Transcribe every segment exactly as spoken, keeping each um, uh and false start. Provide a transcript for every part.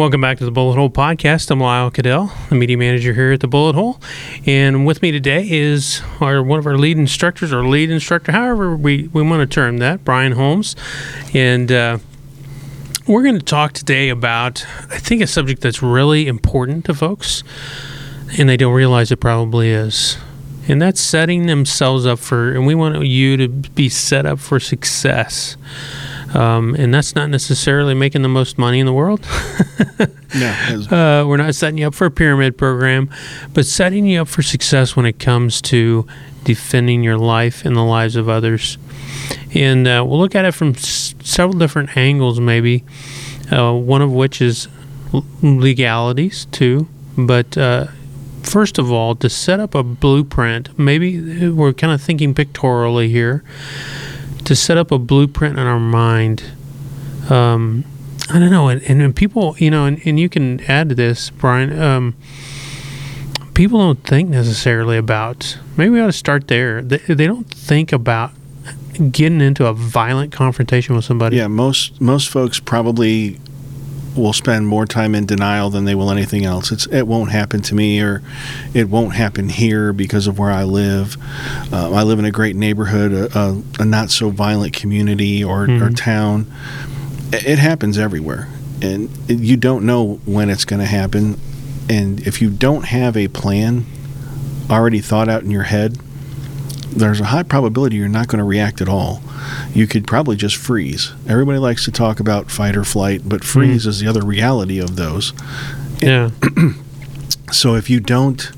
Welcome back to the Bullet Hole Podcast. I'm Lyle Caddell, the media manager here at the Bullet Hole, and with me today is our one of our lead instructors, or lead instructor, however we, we want to term that, Brian Holmes, and uh, we're going to talk today about, I think, a subject that's really important to folks, and they don't realize it probably is, and that's setting themselves up for, and we want you to be set up for success. Um, and that's not necessarily making the most money in the world. No, uh, we're not setting you up for a pyramid program, but setting you up for success when it comes to defending your life and the lives of others. And uh, we'll look at it from s- several different angles, maybe, uh, one of which is l- legalities, too. But uh, first of all, to set up a blueprint, maybe we're kind of thinking pictorially here, to set up a blueprint in our mind. Um, I don't know, and, and people, you know, and, and you can add to this, Brian, um, people don't think necessarily about, maybe we ought to start there, they, they don't think about getting into a violent confrontation with somebody. Yeah, most most folks probably will spend more time in denial than they will anything else. It's, it won't happen to me, or it won't happen here because of where I live. Uh, I live in a great neighborhood, a, a, a not-so-violent community or, mm-hmm. or town. It happens everywhere, and you don't know when it's going to happen. And if you don't have a plan already thought out in your head, there's a high probability you're not going to react at all. You could probably just freeze. Everybody likes to talk about fight or flight, but freeze mm. is the other reality of those. Yeah. So if you don't,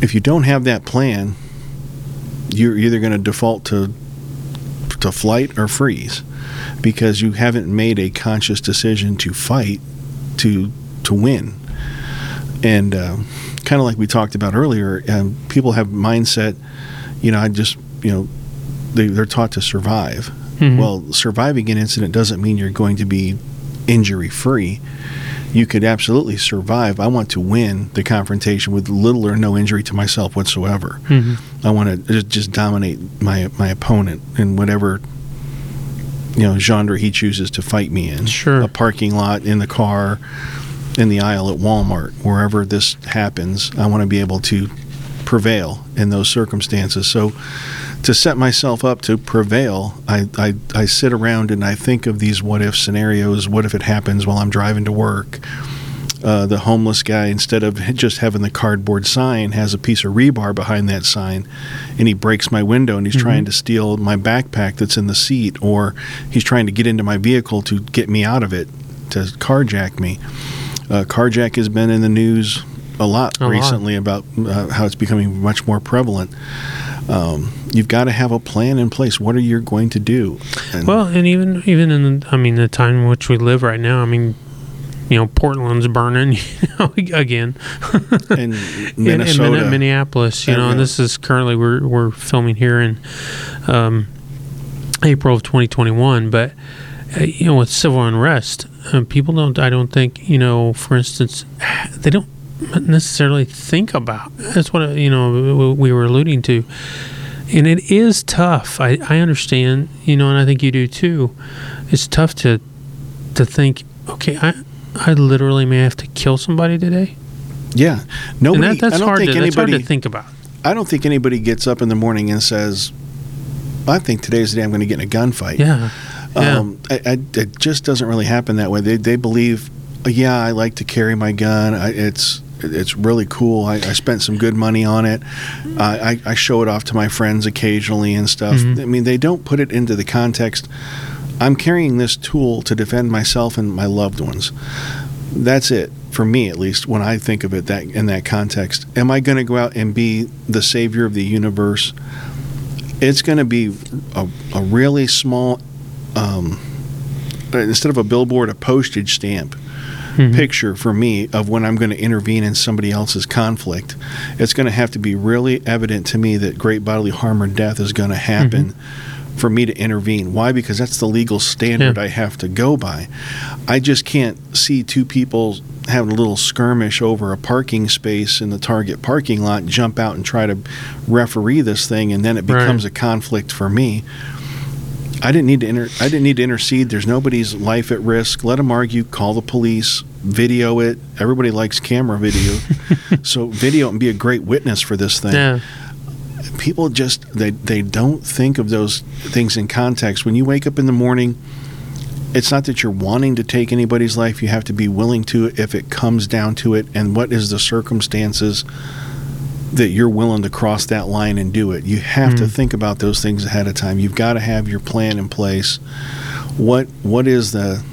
if you don't have that plan, you're either going to default to to flight or freeze, because you haven't made a conscious decision to fight to to win. And uh, kind of like we talked about earlier, um, people have mindset. You know, I just, you know, they, they're taught to survive. Mm-hmm. Well, surviving an incident doesn't mean you're going to be injury-free. You could absolutely survive. I want to win the confrontation with little or no injury to myself whatsoever. Mm-hmm. I want to just dominate my my opponent in whatever, you know, genre he chooses to fight me in. Sure. A parking lot, in the car, in the aisle at Walmart, wherever this happens, I want to be able to prevail in those circumstances. So to set myself up to prevail, I, I, I sit around and I think of these what if scenarios. What if it happens while I'm driving to work? Uh, the homeless guy, instead of just having the cardboard sign, has a piece of rebar behind that sign, and he breaks my window, and he's mm-hmm. trying to steal my backpack that's in the seat, or he's trying to get into my vehicle to get me out of it, to carjack me. Uh, carjack has been in the news a lot a recently lot. about uh, how it's becoming much more prevalent. Um, you've got to have a plan in place. What are you going to do? And well, and even even in the, I mean the time in which we live right now, I mean, you know, Portland's burning, you know, again, and Minnesota, and, and Minneapolis, you and know, and this is currently we're we're filming here in um, April of twenty twenty-one, but uh, you know, with civil unrest, uh, people don't. I don't think you know. For instance, they don't necessarily think about. That's what, you know, we were alluding to, and it is tough. I, I understand, you know, and I think you do too. It's tough to to think, okay, I I literally may have to kill somebody today. Yeah, nobody. And that, that's I don't hard think to, anybody. That's hard to think about. I don't think anybody gets up in the morning and says, "I think today's the day I'm going to get in a gunfight." Yeah, yeah. Um, I, I, it just doesn't really happen that way. They they believe, yeah, I like to carry my gun. I, it's It's really cool. I, I spent some good money on it. Uh, I, I show it off to my friends occasionally and stuff. Mm-hmm. I mean, they don't put it into the context. I'm carrying this tool to defend myself and my loved ones. That's it, for me at least, when I think of it that in that context. Am I going to go out and be the savior of the universe? It's going to be a, a really small, um, instead of a billboard, a postage stamp. Mm-hmm. Picture for me of when I'm going to intervene in somebody else's conflict. It's going to have to be really evident to me that great bodily harm or death is going to happen mm-hmm. for me to intervene. Why? Because that's the legal standard yeah. I have to go by. I just can't see two people having a little skirmish over a parking space in the Target parking lot, jump out and try to referee this thing, and then it becomes right. a conflict for me. I didn't need to inter- I didn't need to intercede. There's nobody's life at risk. Let them argue. Call the police. video it. Everybody likes camera video. So video and be a great witness for this thing. Yeah. People just, they, they don't think of those things in context. When you wake up in the morning, it's not that you're wanting to take anybody's life. You have to be willing to if it comes down to it. And what is the circumstances that you're willing to cross that line and do it? You have mm. to think about those things ahead of time. You've got to have your plan in place. What What is the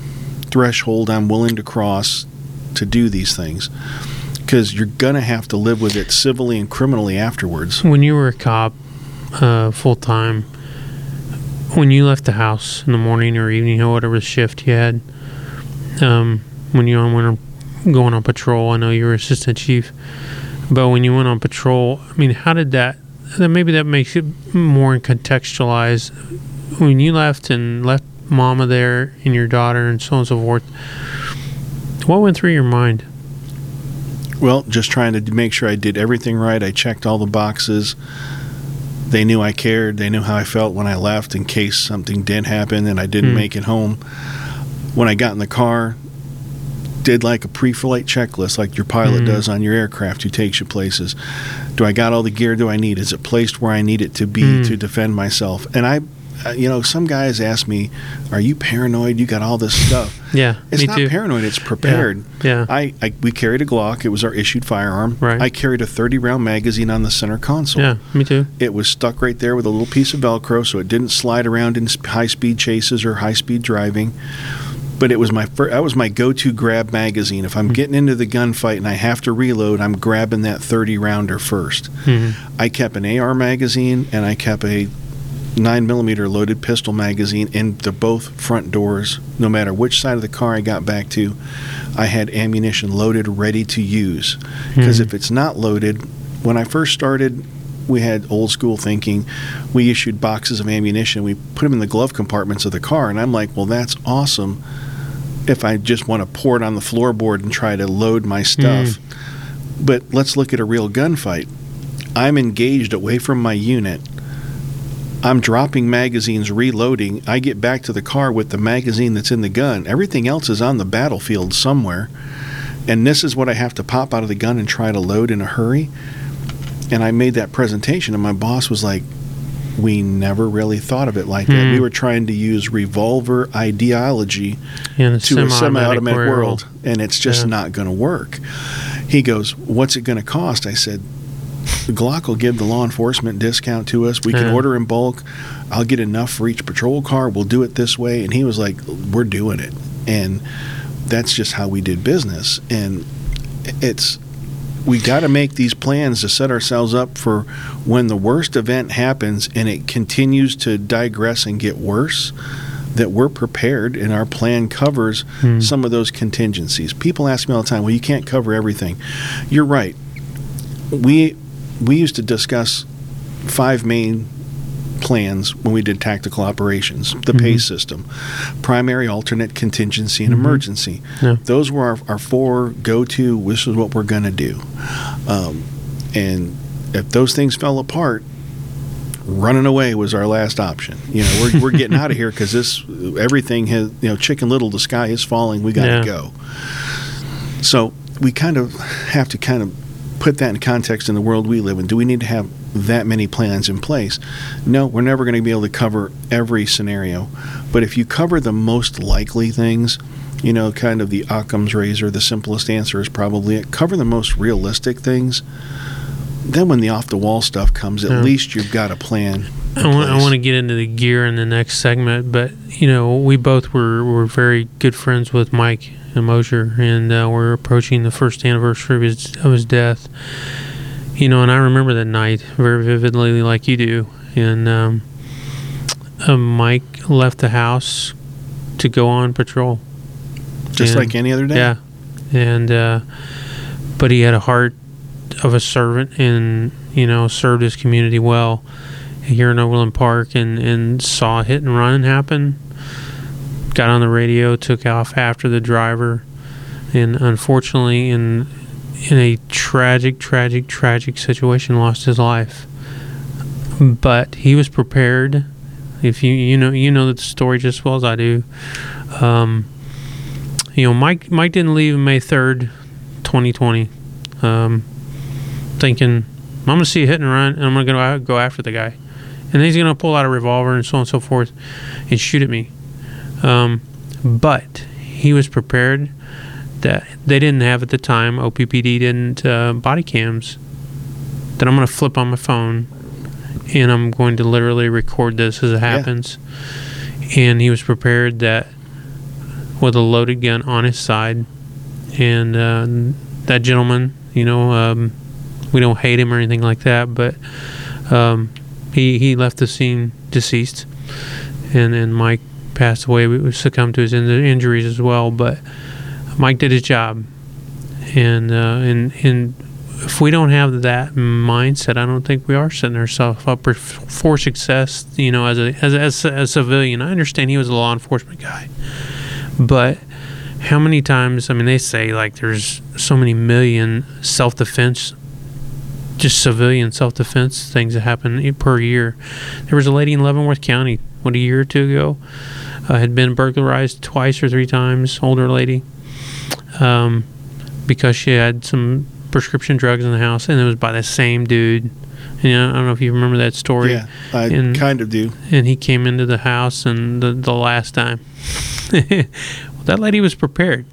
threshold I'm willing to cross to do these things? Because you're going to have to live with it civilly and criminally afterwards. When you were a cop uh, full-time, when you left the house in the morning or evening or whatever shift you had, um, when you went going on patrol, I know you were assistant chief, but when you went on patrol, I mean, how did that, maybe that makes it more contextualized. When you left and left mama there and your daughter and so on and so forth, what went through your mind? Well, just trying to make sure I did everything right. I checked all the boxes. They knew I cared. They knew how I felt when I left in case something did happen and I didn't mm. make it home. When I got in the car, did like a pre-flight checklist like your pilot mm. does on your aircraft who takes you places. Do I got all the gear do I need? Is it placed where I need it to be mm. to defend myself? And I... You know, some guys ask me, "Are you paranoid? You got all this stuff." Yeah, it's me not too. Paranoid. It's prepared. Yeah, yeah. I, I we carried a Glock. It was our issued firearm. Right. I carried a thirty round magazine on the center console. Yeah, me too. It was stuck right there with a little piece of Velcro, so it didn't slide around in high speed chases or high speed driving. But it was my first, that was my go to grab magazine. If I'm mm-hmm. getting into the gunfight and I have to reload, I'm grabbing that thirty rounder first. Mm-hmm. I kept an A R magazine and I kept a nine millimeter loaded pistol magazine into both front doors. No matter which side of the car I got back to, I had ammunition loaded, ready to use. Because mm-hmm. if it's not loaded, when I first started, we had old school thinking. We issued boxes of ammunition. We put them in the glove compartments of the car, and I'm like, well, that's awesome if I just want to pour it on the floorboard and try to load my stuff. Mm-hmm. But let's look at a real gunfight. I'm engaged away from my unit. I'm dropping magazines, reloading. I get back to the car with the magazine that's in the gun. Everything else is on the battlefield somewhere. And this is what I have to pop out of the gun and try to load in a hurry. And I made that presentation, and my boss was like, we never really thought of it like that. Mm. We were trying to use revolver ideology to a semi-automatic world. world, and it's just yeah. not going to work. He goes, what's it going to cost? I said, the Glock will give the law enforcement discount to us. We can yeah. order in bulk. I'll get enough for each patrol car. We'll do it this way. And he was like, we're doing it. And that's just how we did business. And it's we got to make these plans to set ourselves up for when the worst event happens and it continues to digress and get worse, that we're prepared and our plan covers hmm. some of those contingencies. People ask me all the time, well, you can't cover everything. You're right. We... We used to discuss five main plans when we did tactical operations. The mm-hmm. PACE system, primary, alternate, contingency, and mm-hmm. emergency. Yeah. Those were our, our four go-to, this is what we're going to do. Um, and if those things fell apart, running away was our last option. You know, we're, we're getting out of here because this, everything has, you know, Chicken Little, the sky is falling, we got to yeah. go. So we kind of have to kind of put that in context in the world we live in. Do we need to have that many plans in place? No, we're never going to be able to cover every scenario. But if you cover the most likely things, you know, kind of the Occam's razor, the simplest answer is probably it. Cover the most realistic things. Then when the off-the-wall stuff comes, at yeah. least you've got a plan. I want, I want to get into the gear in the next segment, but, you know, we both were, were very good friends with Mike and Moser, and uh, we're approaching the first anniversary of his, of his death. You know, and I remember that night very vividly, like you do. And um, uh, Mike left the house to go on patrol, just and, like any other day. Yeah, and uh, but he had a heart of a servant, and you know, served his community well here in Overland Park, and, and saw a hit and run happen. Got on the radio, took off after the driver, and unfortunately, in in a tragic, tragic, tragic situation, lost his life. But he was prepared. If you you know you know the story just as well as I do, um, you know, Mike Mike didn't leave May third, twenty twenty, um, thinking, I'm going to see a hit and run, and I'm going to go after the guy. And then he's going to pull out a revolver and so on and so forth and shoot at me. Um, but he was prepared that they didn't have at the time, O P P D didn't, uh, body cams, that I'm going to flip on my phone, and I'm going to literally record this as it happens. Yeah. And he was prepared that with a loaded gun on his side, and uh, that gentleman, you know, um, we don't hate him or anything like that, but um, he he left the scene deceased, and then Mike passed away. We succumbed to his in- injuries as well, but Mike did his job, and uh, and and if we don't have that mindset, I don't think we are setting ourselves up for, for success. You know, as a as a, as a civilian, I understand he was a law enforcement guy, but how many times? I mean, they say like there's so many million self-defense. Just civilian self-defense things that happen per year. There was a lady in Leavenworth County, what, a year or two ago, uh, had been burglarized twice or three times, older lady, um, because she had some prescription drugs in the house, and it was by the same dude. And, you know, I don't know if you remember that story. Yeah, I and, kind of do. And he came into the house, and the, the last time. Well, that lady was prepared.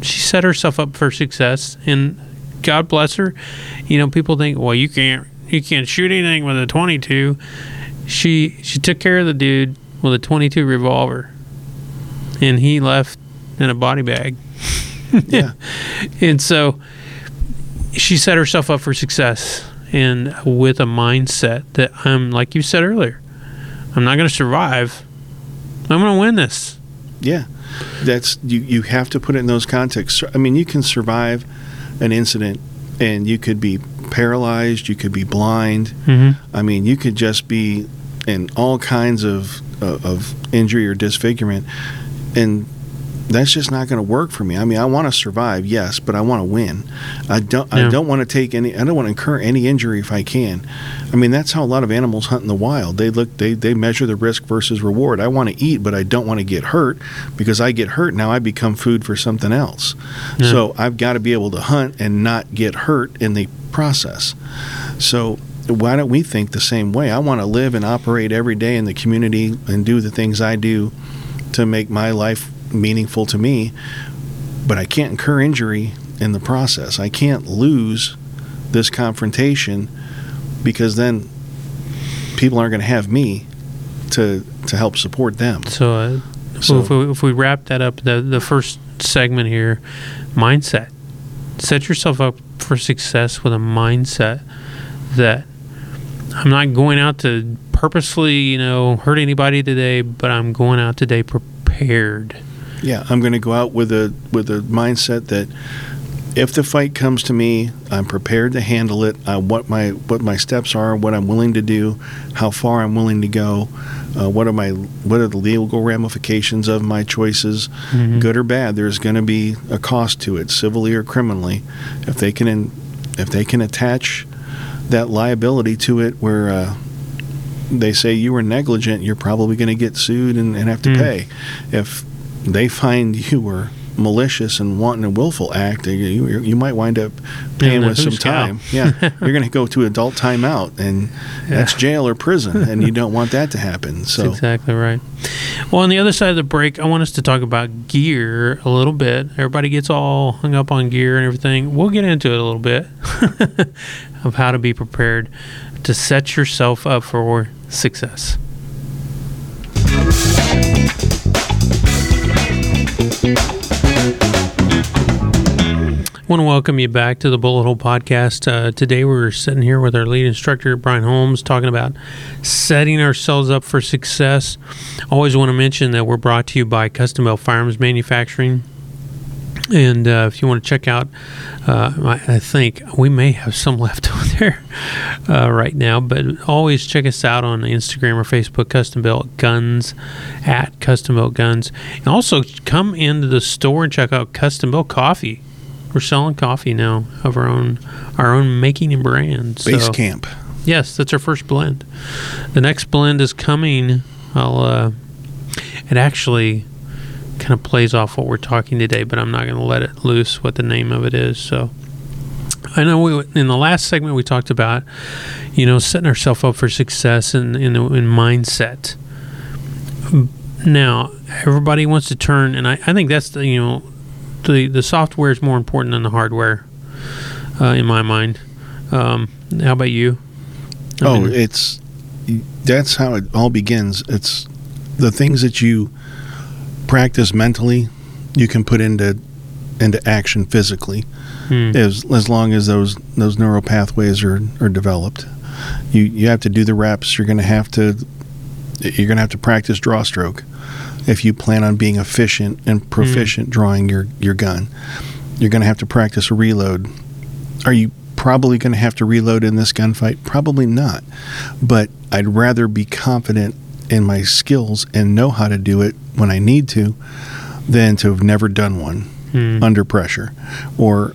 She set herself up for success, and God bless her. You know, people think, well, you can't you can't shoot anything with a twenty-two. She she took care of the dude with a twenty-two revolver, and he left in a body bag. Yeah. And so she set herself up for success, and with a mindset that I'm, like you said earlier, I'm not going to survive. I'm going to win this. Yeah. That's you you have to put it in those contexts. I mean, you can survive an incident, and you could be paralyzed, you could be blind. Mm-hmm. I mean, you could just be in all kinds of uh, of injury or disfigurement, and that's just not going to work for me. I mean, I want to survive, yes, but I want to win. I don't. Yeah. I don't want to take any. I don't want to incur any injury if I can. I mean, that's how a lot of animals hunt in the wild. They look. They they measure the risk versus reward. I want to eat, but I don't want to get hurt, because I get hurt now, I become food for something else. Yeah. So I've got to be able to hunt and not get hurt in the process. So why don't we think the same way? I want to live and operate every day in the community and do the things I do to make my life meaningful to me, but I can't incur injury in the process. I can't lose this confrontation, because then people aren't going to have me to to help support them. So, uh, so if, we, if we wrap that up, the, the first segment here, mindset. Set yourself up for success with a mindset that I'm not going out to purposely, you know, hurt anybody today, but I'm going out today prepared. Yeah, I'm going to go out with a with a mindset that if the fight comes to me, I'm prepared to handle it. I, what my what my steps are, what I'm willing to do, how far I'm willing to go, uh, what are my what are the legal ramifications of my choices, mm-hmm. good or bad. There's going to be a cost to it, civilly or criminally. If they can in, if they can attach that liability to it, where uh, they say you were negligent, you're probably going to get sued and, and have to mm. pay. If they find you were malicious and wanton and willful act, you, you, you might wind up paying with some time. Yeah, you're going to go to adult timeout, and yeah. that's jail or prison, and you don't want that to happen. So that's exactly right. Well, on the other side of the break, I want us to talk about gear a little bit. Everybody gets all hung up on gear and everything. We'll get into it a little bit of how to be prepared to set yourself up for success. I want to welcome you back to the Bullet Hole Podcast. Uh, today we're sitting here with our lead instructor, Brian Holmes, talking about setting ourselves up for success. Always want to mention that we're brought to you by Custom Bell Firearms Manufacturing. And uh, if you want to check out, uh, I, I think we may have some left over there uh, right now, but always check us out on Instagram or Facebook, Custom Built Guns, at Custom Built Guns. And also come into the store and check out Custom Built Coffee. We're selling coffee now of our own, our own making and brand. So, Base Camp. Yes, that's our first blend. The next blend is coming. I'll. Uh, it actually kind of plays off what we're talking today, but I'm not going to let it loose what the name of it is. So I know we, in the last segment we talked about, you know, setting ourselves up for success and in, in, in mindset. Now, everybody wants to turn, and I, I think that's the, you know, the, the software is more important than the hardware, uh, in my mind. Um, how about you? I oh, mean, it's, that's how it all begins. It's the things that you practice mentally, you can put into into action physically, hmm. as as long as those those neural pathways are, are developed. You you have to do the reps. You're going to have to you're going to have to practice draw stroke if you plan on being efficient and proficient hmm. drawing your your gun. You're going to have to practice a reload. Are you probably going to have to reload in this gunfight? Probably not. But I'd rather be confident in my skills and know how to do it when I need to than to have never done one hmm. under pressure or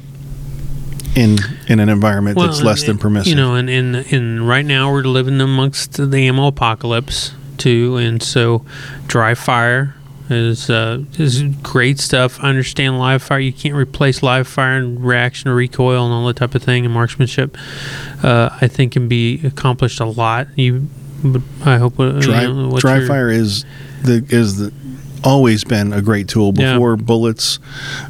in in an environment well, that's less and, than permissive. You know, and in in right now we're living amongst the ammo apocalypse too, and so dry fire is uh, is great stuff. I understand live fire. You can't replace live fire and reaction to recoil and all that type of thing, and marksmanship, uh, I think, can be accomplished a lot. You, I hope uh, dry, you know, dry your, fire is the is the always been a great tool. Before yeah. bullets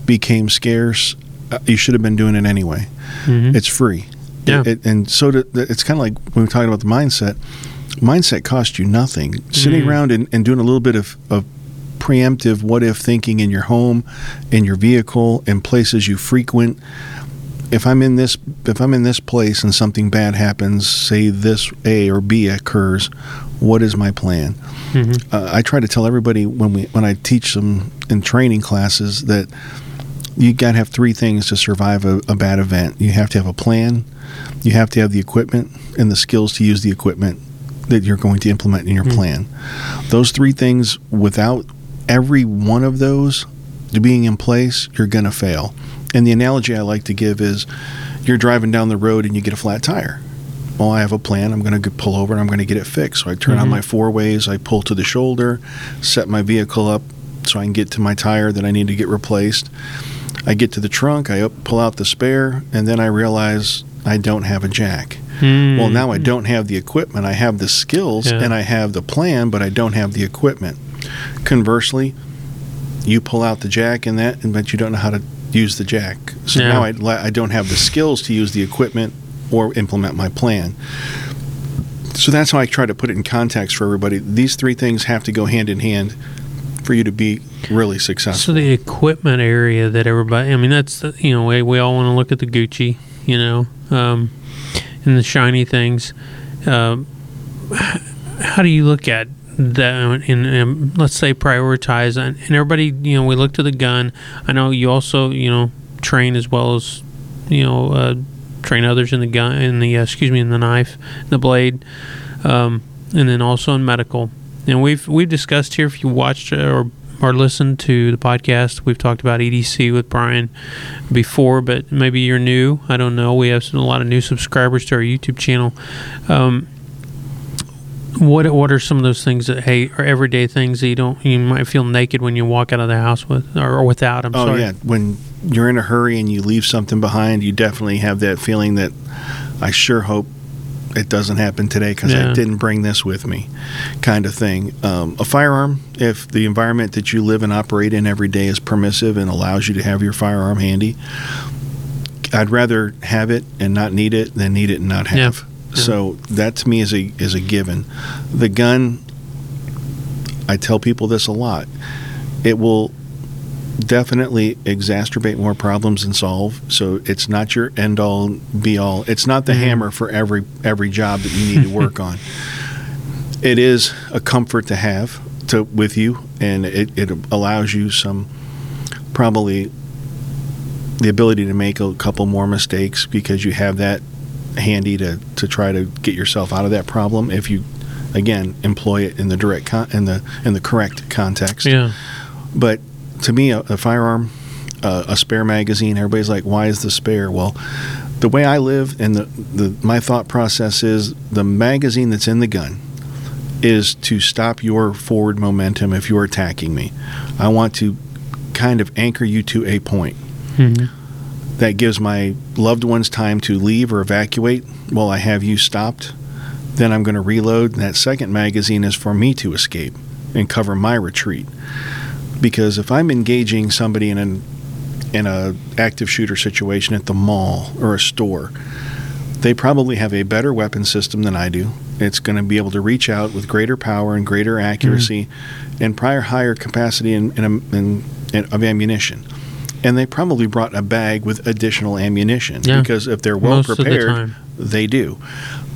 became scarce, uh, you should have been doing it anyway. Mm-hmm. It's free. Yeah, it, it, and so to, it's kind of like when we were talking about the mindset. Mindset costs you nothing. Mm-hmm. Sitting around and, and doing a little bit of, of preemptive what-if thinking in your home, in your vehicle, in places you frequent. If I'm in this, if I'm in this place and something bad happens, say this A or B occurs, what is my plan? Mm-hmm. Uh, I try to tell everybody when we when I teach them in training classes that you got to have three things to survive a, a bad event. You have to have a plan, you have to have the equipment, and the skills to use the equipment that you're going to implement in your mm-hmm. plan. Those three things, without every one of those being in place, you're going to fail. And the analogy I like to give is you're driving down the road and you get a flat tire. Well, I have a plan. I'm going to pull over and I'm going to get it fixed. So I turn mm-hmm. on my four ways, I pull to the shoulder, set my vehicle up so I can get to my tire that I need to get replaced. I get to the trunk, I up, pull out the spare, and then I realize I don't have a jack. Mm. Well, now I don't have the equipment. I have the skills yeah. and I have the plan, but I don't have the equipment. Conversely, you pull out the jack in that, but you don't know how to use the jack. So yeah. now I, I don't have the skills to use the equipment or implement my plan. So that's how I try to put it in context for everybody. These three things have to go hand in hand for you to be really successful. So the equipment area that everybody, I mean, that's, you know, we, we all want to look at the Gucci, you know, um, and the shiny things. Um, how do you look at that, and, and let's say prioritize, and, and everybody, you know, we look to the gun. I know you also, you know, train as well as, you know, uh, train others in the gun, in the uh, excuse me, in the knife, the blade, um, and then also in medical. And we've we've discussed here. If you watched or or listened to the podcast, we've talked about E D C with Brian before, but maybe you're new. I don't know. We have some, a lot of new subscribers to our YouTube channel. Um, What what are some of those things that, hey, are everyday things that you don't, you might feel naked when you walk out of the house with, or, or without, I'm oh, sorry. Oh, yeah. When you're in a hurry and you leave something behind, you definitely have that feeling that I sure hope it doesn't happen today because yeah. I didn't bring this with me kind of thing. Um, a firearm, if the environment that you live and operate in every day is permissive and allows you to have your firearm handy, I'd rather have it and not need it than need it and not have yeah. So that to me is a is a given. The gun, I tell people this a lot, it will definitely exacerbate more problems than solve. So it's not your end all be all. It's not the mm-hmm. hammer for every every job that you need to work on. It is a comfort to have to with you, and it, it allows you some probably the ability to make a couple more mistakes because you have that handy to, to try to get yourself out of that problem if you, again, employ it in the direct con- in the in the correct context. Yeah. But to me, a, a firearm, uh, a spare magazine, everybody's like, why is the spare? Well, the way I live and the, the my thought process is the magazine that's in the gun is to stop your forward momentum if you're attacking me. I want to kind of anchor you to a point. Mm-hmm. That gives my loved ones time to leave or evacuate while I have you stopped. Then I'm going to reload, and that second magazine is for me to escape and cover my retreat. Because if I'm engaging somebody in an in a active shooter situation at the mall or a store, they probably have a better weapon system than I do. It's going to be able to reach out with greater power and greater accuracy, mm-hmm. and prior higher capacity in, in, in, in, of ammunition. And they probably brought a bag with additional ammunition, yeah. because if they're well Most prepared, the they do.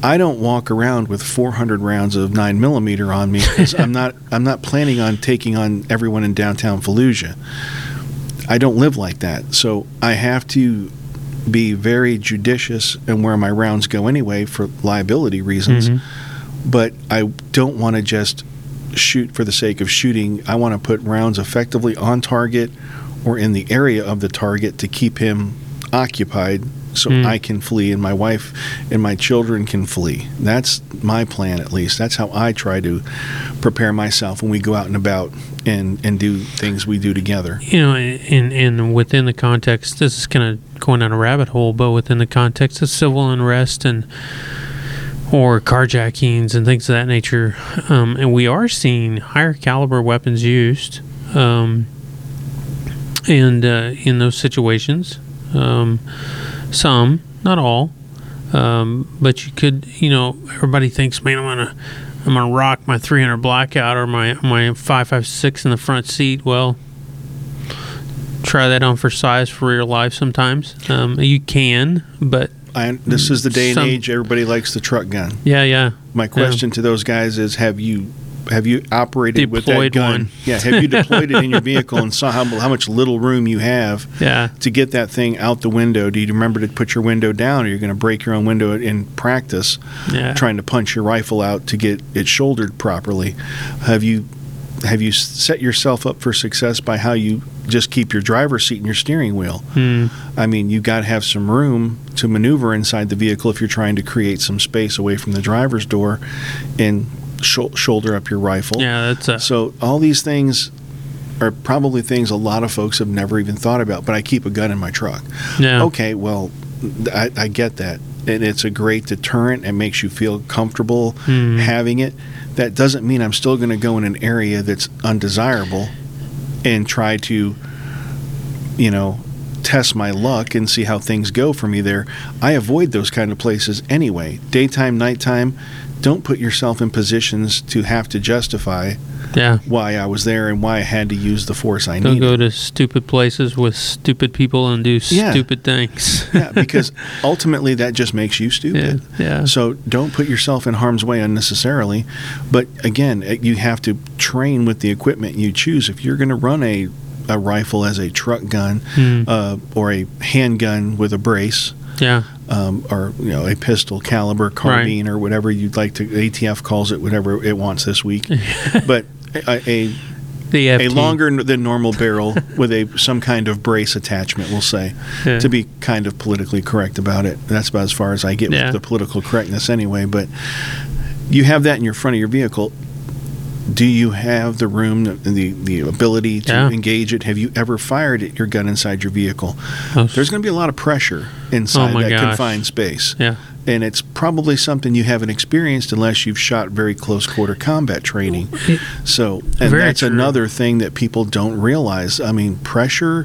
I don't walk around with four hundred rounds of nine millimeter on me because I'm not I'm not planning on taking on everyone in downtown Fallujah. I don't live like that. So I have to be very judicious in where my rounds go anyway for liability reasons. Mm-hmm. But I don't want to just shoot for the sake of shooting. I want to put rounds effectively on target or in the area of the target to keep him occupied. So mm. I can flee, and my wife and my children can flee. That's my plan, at least. That's how I try to prepare myself when we go out and about and, and do things we do together. You know, and, and within the context, this is kind of going down a rabbit hole, but within the context of civil unrest and or carjackings and things of that nature, um, and we are seeing higher caliber weapons used um, and uh, in those situations. Um, Some, not all, um, but you could, you know, everybody thinks, man, I'm gonna, I'm gonna rock my three hundred Blackout or my my five five six in the front seat. Well, try that on for size for your life. Sometimes um, you can, but I, this is the day some, and age everybody likes the truck gun. Yeah, yeah. My question yeah. to those guys is, have you? Have you operated deployed with that gun? One. Yeah. Have you deployed it in your vehicle and saw how how much little room you have yeah. to get that thing out the window? Do you remember to put your window down, or you're going to break your own window in practice yeah. trying to punch your rifle out to get it shouldered properly? Have you have you set yourself up for success by how you just keep your driver's seat and your steering wheel? Hmm. I mean, you got to have some room to maneuver inside the vehicle if you're trying to create some space away from the driver's door and shoulder up your rifle. Yeah, that's a- so all these things are probably things a lot of folks have never even thought about. But I keep a gun in my truck. Yeah. Okay, well, I, I get that, and it's a great deterrent. It makes you feel comfortable mm. having it. That doesn't mean I'm still going to go in an area that's undesirable and try to, you know, test my luck and see how things go for me there. I avoid those kind of places anyway. Daytime, nighttime. Don't put yourself in positions to have to justify yeah. why I was there and why I had to use the force I Don't needed. Don't go to stupid places with stupid people and do yeah. stupid things. Yeah, because ultimately that just makes you stupid. Yeah. Yeah. So don't put yourself in harm's way unnecessarily. But again, you have to train with the equipment you choose. If you're going to run a, a rifle as a truck gun mm. uh, or a handgun with a brace, yeah, um, or you know, a pistol caliber carbine right. or whatever you'd like to. A T F calls it whatever it wants this week, but a a, the a longer than normal barrel with a some kind of brace attachment. We'll say yeah. to be kind of politically correct about it. That's about as far as I get yeah. with the political correctness anyway. But you have that in your front of your vehicle. Do you have the room, the the ability to yeah. engage it? Have you ever fired at your gun inside your vehicle? Oh. There's going to be a lot of pressure inside oh that gosh. confined space. Yeah. And it's probably something you haven't experienced unless you've shot very close quarter combat training. So, and very that's true. Another thing that people don't realize. I mean, pressure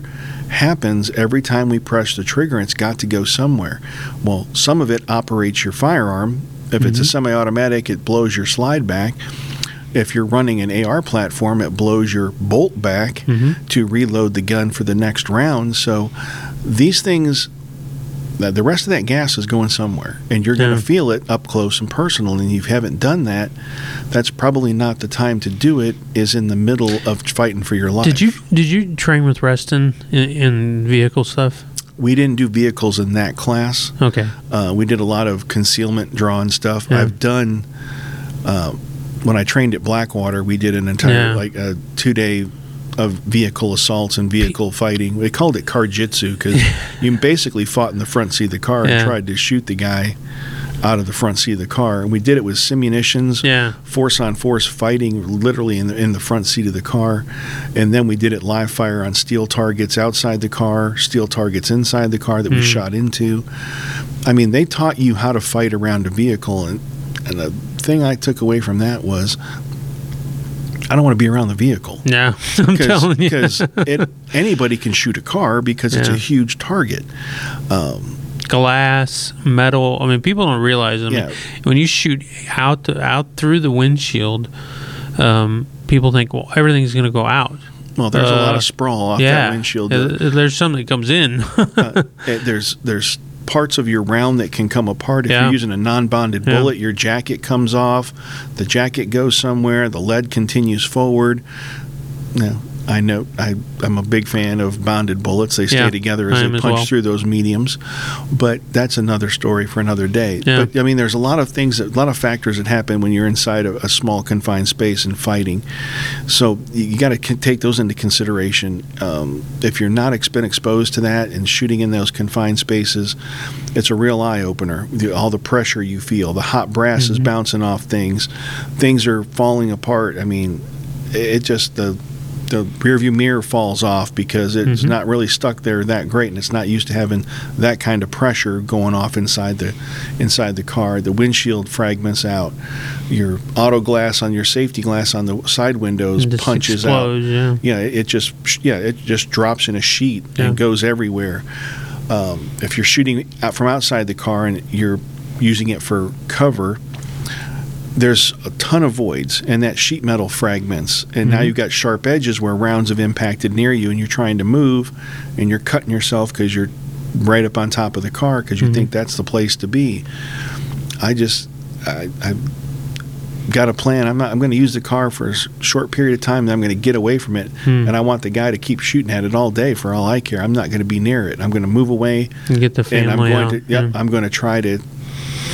happens every time we press the trigger. It's got to go somewhere. Well, some of it operates your firearm. If mm-hmm. it's a semi-automatic, it blows your slide back. If you're running an A R platform, it blows your bolt back mm-hmm. to reload the gun for the next round. So these things, the rest of that gas is going somewhere, and you're yeah. going to feel it up close and personal. And if you haven't done that, that's probably not the time to do it, is in the middle of fighting for your life. Did you did you train with Reston in, in vehicle stuff? We didn't do vehicles in that class. Okay. Uh, we did a lot of concealment drawn stuff. Yeah. I've done... Uh, When I trained at Blackwater, we did an entire, yeah. like, a two-day of vehicle assaults and vehicle Pe- fighting. They called it car jitsu because you basically fought in the front seat of the car yeah. and tried to shoot the guy out of the front seat of the car. And we did it with simunitions, yeah. force on force fighting, literally in the, in the front seat of the car. And then we did it live fire on steel targets outside the car, steel targets inside the car that mm. we shot into. I mean, they taught you how to fight around a vehicle. And, and the thing I took away from that was, I don't want to be around the vehicle. No, I'm telling you. Because anybody can shoot a car because yeah. it's a huge target. Um, Glass, metal. I mean, people don't realize. I mean, yeah. when you shoot out the, out through the windshield, um, people think, well, everything's going to go out. Well, there's uh, a lot of sprawl off yeah, that windshield. Yeah, there's something that comes in. uh, there's there's. parts of your round that can come apart. If yeah. you're using a non-bonded yeah. bullet, your jacket comes off, the jacket goes somewhere, the lead continues forward. Now, I know I, I'm a big fan of bonded bullets. They stay yeah. together as I they punch as well. through those mediums. But that's another story for another day. Yeah. But I mean, there's a lot of things, that, a lot of factors that happen when you're inside a, a small confined space and fighting. So you got to c- take those into consideration. Um, if you're not ex- been exposed to that and shooting in those confined spaces, it's a real eye opener. All the pressure you feel, the hot brass mm-hmm. is bouncing off things, things are falling apart. I mean, it, it just the the rearview mirror falls off because it's mm-hmm. not really stuck there that great, and it's not used to having that kind of pressure going off inside the inside the car. The windshield fragments out. Your auto glass on your safety glass on the side windows punches explodes, out. Yeah, yeah it just yeah it just drops in a sheet yeah. and goes everywhere. Um, if you're shooting out from outside the car and you're using it for cover, there's a ton of voids, and that sheet metal fragments, and mm-hmm. now you've got sharp edges where rounds have impacted near you, and you're trying to move, and you're cutting yourself because you're right up on top of the car because you mm-hmm. think that's the place to be. I just, I, I've got a plan. I'm not, I'm going to use the car for a short period of time, and I'm going to get away from it, mm. and I want the guy to keep shooting at it all day for all I care. I'm not going to be near it. I'm going to move away. And get the family and I'm going out. To, yep, yeah. I'm going to try to...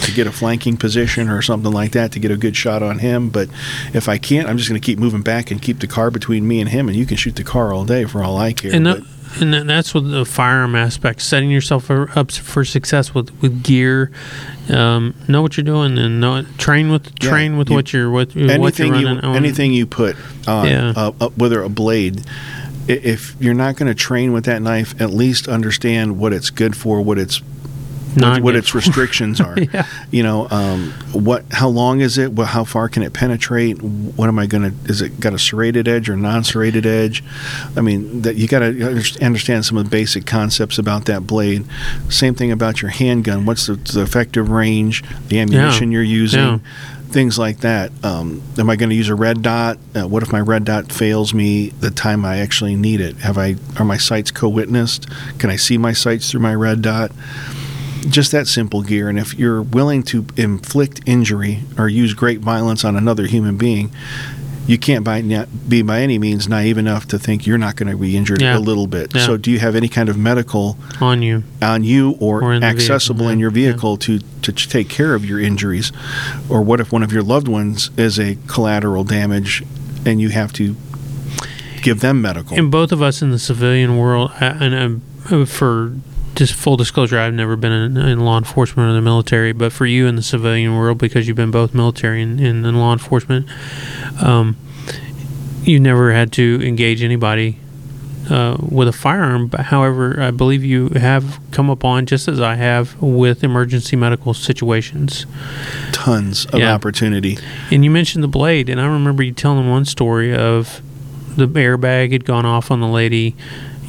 to get a flanking position or something like that to get a good shot on him. But if I can't, I'm just going to keep moving back and keep the car between me and him, and you can shoot the car all day for all I care. And, the, and that's what the firearm aspect, setting yourself for, up for success with, with gear, um, know what you're doing, and know, train with train yeah, with you, what you're what, anything what you're running you, on. Anything you put on, yeah. uh, uh, whether a blade, if you're not going to train with that knife, at least understand what it's good for, what it's Not what its restrictions are, yeah. you know, um, what, how long is it? Well, how far can it penetrate? What am I going to? Is it got a serrated edge or non-serrated edge? I mean, that you got to understand some of the basic concepts about that blade. Same thing about your handgun. What's the, the effective range? The ammunition yeah. you're using. Yeah. Things like that. Um, am I going to use a red dot? Uh, what if my red dot fails me the time I actually need it? Have I? Are my sights co-witnessed? Can I see my sights through my red dot? Just that simple gear. And if you're willing to inflict injury or use great violence on another human being, you can't by, be by any means naive enough to think you're not going to be injured yeah. a little bit. Yeah. So do you have any kind of medical on you on you, or, or in accessible vehicle. in your vehicle yeah. to, to take care of your injuries? Or what if one of your loved ones is a collateral damage and you have to give them medical? And both of us in the civilian world, and for... just full disclosure, I've never been in, in law enforcement or the military, but for you in the civilian world, because you've been both military and in law enforcement, um, you never had to engage anybody uh, with a firearm. But however, I believe you have come upon, just as I have, with emergency medical situations. Tons of yeah. opportunity. And you mentioned the blade, and I remember you telling one story of the airbag had gone off on the lady.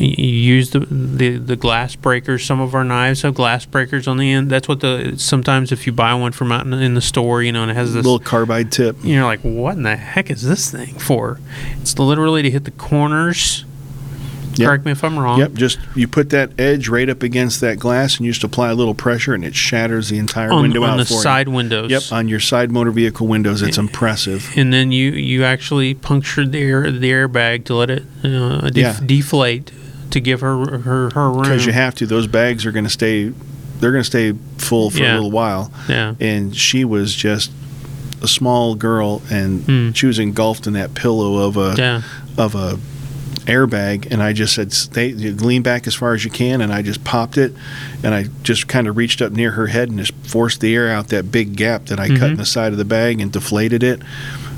You use the, the the glass breakers. Some of our knives have glass breakers on the end. That's what the sometimes if you buy one from out in the, in the store, you know, and it has this little carbide tip. You're like, what in the heck is this thing for? It's literally to hit the corners. Yep. Correct me if I'm wrong. Yep. Just you put that edge right up against that glass, and you just apply a little pressure, and it shatters the entire on, window on out for you. On the side windows. Yep. On your side motor vehicle windows, it's and, impressive. And then you, you actually punctured the air, the airbag to let it uh, def- yeah. deflate. To give her her, her room. Because you have to. Those bags are going to stay, they're going to stay full for yeah. a little while. Yeah. And she was just a small girl, and mm. she was engulfed in that pillow of a yeah. of a airbag, and I just said, stay, lean back as far as you can, and I just popped it, and I just kind of reached up near her head and just forced the air out that big gap that I mm-hmm. cut in the side of the bag and deflated it.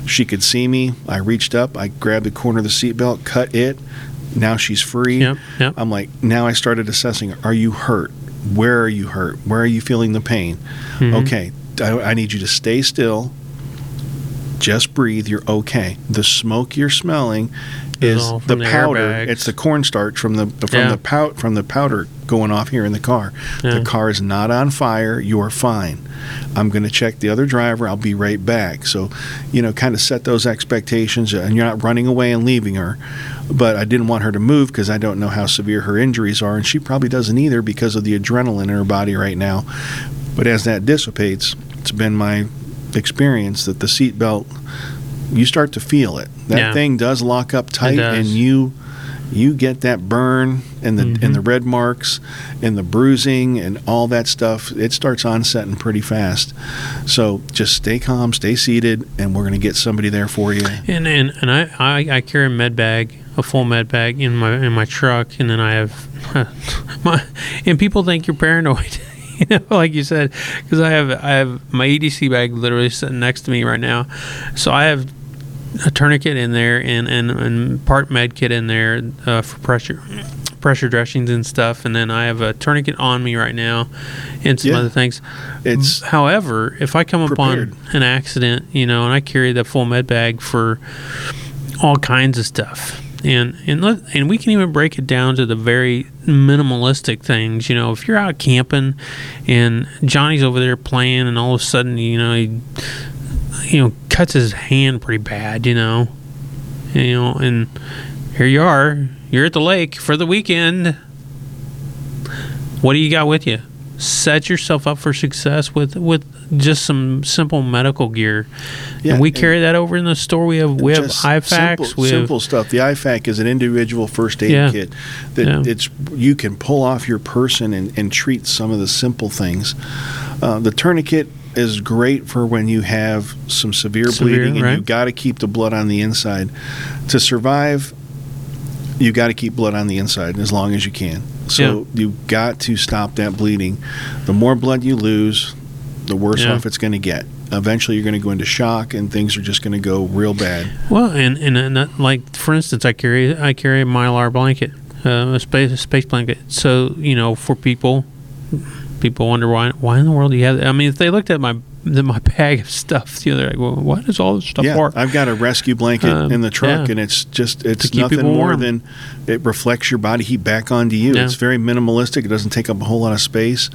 She could see me. I reached up. I grabbed the corner of the seatbelt, cut it. Now she's free. Yep, yep. I'm like, now I started assessing, are you hurt? Where are you hurt? Where are you feeling the pain? Mm-hmm. Okay, I, I need you to stay still. Just breathe. You're okay. The smoke you're smelling is the, the powder. It's the cornstarch from the from yeah. the pow- from the powder going off here in the car. Yeah. The car is not on fire. You're fine. I'm going to check the other driver. I'll be right back. So, you know, kind of set those expectations, and you're not running away and leaving her. But I didn't want her to move because I don't know how severe her injuries are, and she probably doesn't either because of the adrenaline in her body right now. But as that dissipates, it's been my experience that the seatbelt, you start to feel it. That yeah. thing does lock up tight, and you you get that burn and the mm-hmm. and the red marks and the bruising and all that stuff. It starts onsetting pretty fast. So just stay calm, stay seated, and we're going to get somebody there for you. And and, and I, I I carry a med bag, a full med bag in my in my truck, and then I have my and people think you're paranoid. You know, like you said, because I have I have my E D C bag literally sitting next to me right now, so I have a tourniquet in there and and, and part med kit in there uh, for pressure pressure dressings and stuff, and then I have a tourniquet on me right now and some yeah. other things. It's however, if I come prepared. upon an accident, you know, and I carry the full med bag for all kinds of stuff. And and let, and we can even break it down to the very minimalistic things. You know, if you're out camping and Johnny's over there playing, and all of a sudden, you know, he you know cuts his hand pretty bad. You know, you know, and here you are, you're at the lake for the weekend. What do you got with you? Set yourself up for success with with just some simple medical gear. Yeah, and we carry and that over in the store. We have we have I FACs. Simple, we have, simple stuff. The I FAC is an individual first aid yeah, kit that yeah. it's you can pull off your person and, and treat some of the simple things. Uh, the tourniquet is great for when you have some severe, severe bleeding and right? you've got to keep the blood on the inside. To survive, you've got to keep blood on the inside as long as you can. So yeah. you've got to stop that bleeding. The more blood you lose, the worse yeah. off it's going to get. Eventually, you're going to go into shock, and things are just going to go real bad. Well, and, and and like for instance, I carry I carry a Mylar blanket, uh, a space a space blanket. So you know, for people, people wonder why why in the world do you have that? I mean, if they looked at my my bag of stuff, you know, they're like, well, what is all this stuff yeah, for? I've got a rescue blanket um, in the truck, yeah. and it's just it's nothing more warm. Than it reflects your body heat back onto you. Yeah. It's very minimalistic. It doesn't take up a whole lot of space,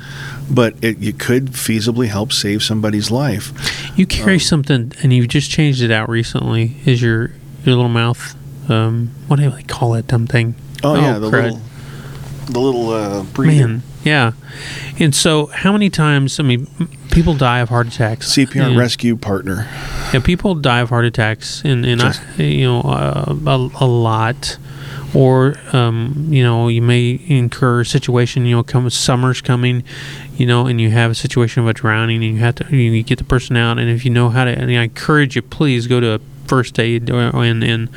but it you could feasibly help save somebody's life. You carry um, something, and you just changed it out recently, is your your little mouth, um, what do they call that dumb thing? Oh, oh yeah, the crud. little the little uh, breather. Man, yeah. And so how many times, I mean, people die of heart attacks. C P R and, rescue partner. Yeah, people die of heart attacks, and, and I, you know, uh, a, a lot. Or, um, you know, you may incur a situation, you know, come summer's coming, you know, and you have a situation of a drowning, and you have to you get the person out. And if you know how to, and I encourage you, please go to a first aid and, and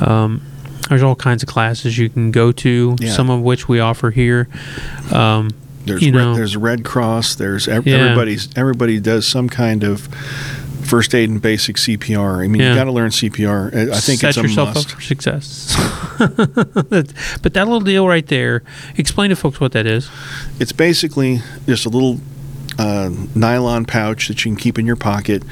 um, there's all kinds of classes you can go to, yeah. some of which we offer here. Um, There's you know, Red, there's Red Cross. There's ev- yeah. everybody's everybody does some kind of first aid and basic C P R. I mean, yeah. you got to learn C P R. I think Set it's a must. Set yourself up for success. But that little deal right there, explain to folks what that is. It's basically just a little uh, nylon pouch that you can keep in your pocket.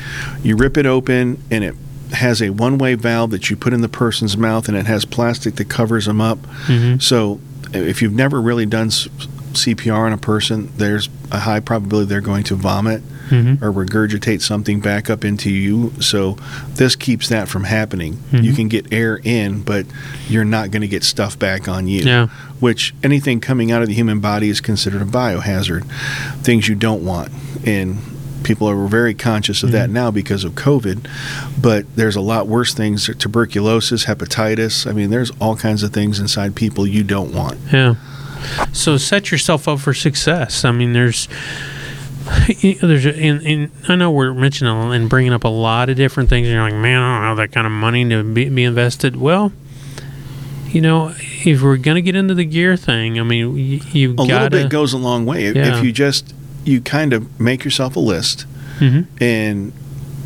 You rip it open, and it has a one-way valve that you put in the person's mouth, and it has plastic that covers them up. Mm-hmm. So if you've never really done C P R on a person, there's a high probability they're going to vomit mm-hmm. or regurgitate something back up into you. So this keeps that from happening. Mm-hmm. You can get air in, but you're not going to get stuff back on you, yeah. which anything coming out of the human body is considered a biohazard, things you don't want. And people are very conscious of mm-hmm. that now because of COVID, but there's a lot worse things, tuberculosis, hepatitis. I mean, there's all kinds of things inside people you don't want. Yeah. So set yourself up for success. I mean, there's, there's, and, and I know we're mentioning and bringing up a lot of different things. And you're like, man, I don't have that kind of money to be, be invested. Well, you know, if we're going to get into the gear thing, I mean, you, you've got a gotta, little bit goes a long way. Yeah. If you just, you kind of make yourself a list, mm-hmm. and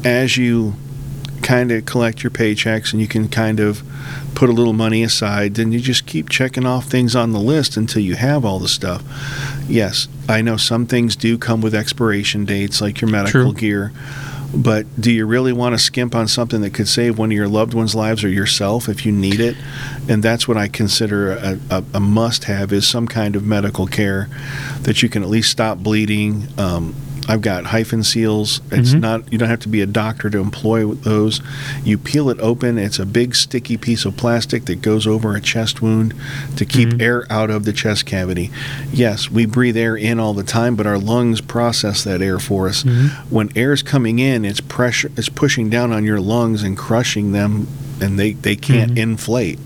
as you kind of collect your paychecks and you can kind of put a little money aside, then you just keep checking off things on the list until you have all the stuff. Yes, I know some things do come with expiration dates, like your medical True. gear, but do you really want to skimp on something that could save one of your loved ones' lives or yourself if you need it? And that's what I consider a, a, a must-have, is some kind of medical care that you can at least stop bleeding. Um, I've got hyphen seals. It's mm-hmm. not, you don't have to be a doctor to employ those. You peel it open. It's a big sticky piece of plastic that goes over a chest wound to keep mm-hmm. air out of the chest cavity. Yes, we breathe air in all the time, but our lungs process that air for us. Mm-hmm. When air's coming in, it's pressure, it's pushing down on your lungs and crushing them, and they, they can't mm-hmm. inflate.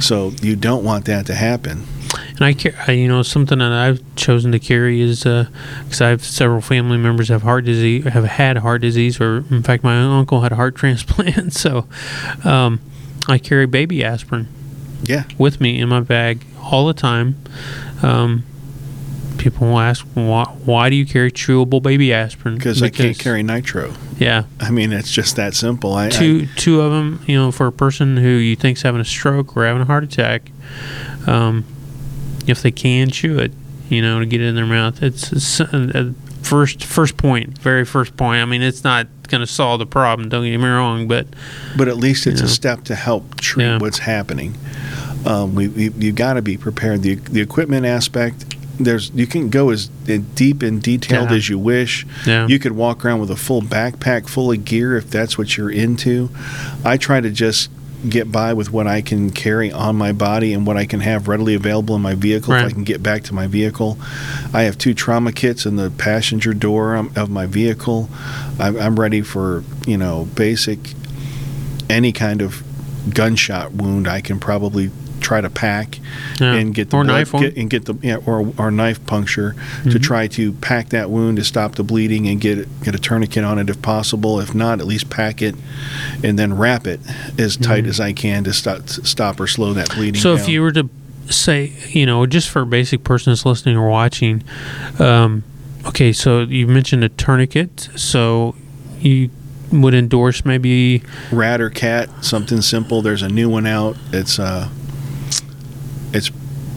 So you don't want that to happen. And I, care, you know, something that I've chosen to carry is because uh, I have several family members have heart disease, have had heart disease, or in fact, my uncle had a heart transplant. So um, I carry baby aspirin, yeah, with me in my bag all the time. Um, people will ask, why, why do you carry chewable baby aspirin? Because I can't carry nitro. Yeah, I mean, it's just that simple. I, two I, two of them, you know, for a person who you think's having a stroke or having a heart attack. Um, If they can chew it, you know, to get it in their mouth. It's, it's uh, first first point, very first point. I mean, it's not going to solve the problem, don't get me wrong, but... But at least it's you know. a step to help treat yeah. what's happening. Um, we, we, you've got to be prepared. The, the equipment aspect... There's you can go as deep and detailed yeah. as you wish. Yeah. You could walk around with a full backpack full of gear if that's what you're into. I try to just get by with what I can carry on my body and what I can have readily available in my vehicle right. if I can get back to my vehicle. I have two trauma kits in the passenger door of my vehicle. I'm, I'm ready for, you know, basic any kind of gunshot wound I can probably try to pack yeah. and get the or blood, knife get, and get the yeah, or or knife puncture mm-hmm. to try to pack that wound to stop the bleeding and get get a tourniquet on it if possible. If not, at least pack it and then wrap it as tight mm-hmm. as I can to stop to stop or slow that bleeding. So down. If you were to say, you know, just for a basic person that's listening or watching, um, okay, so you mentioned a tourniquet, so you would endorse maybe rat or cat, something simple. There's a new one out. It's uh It's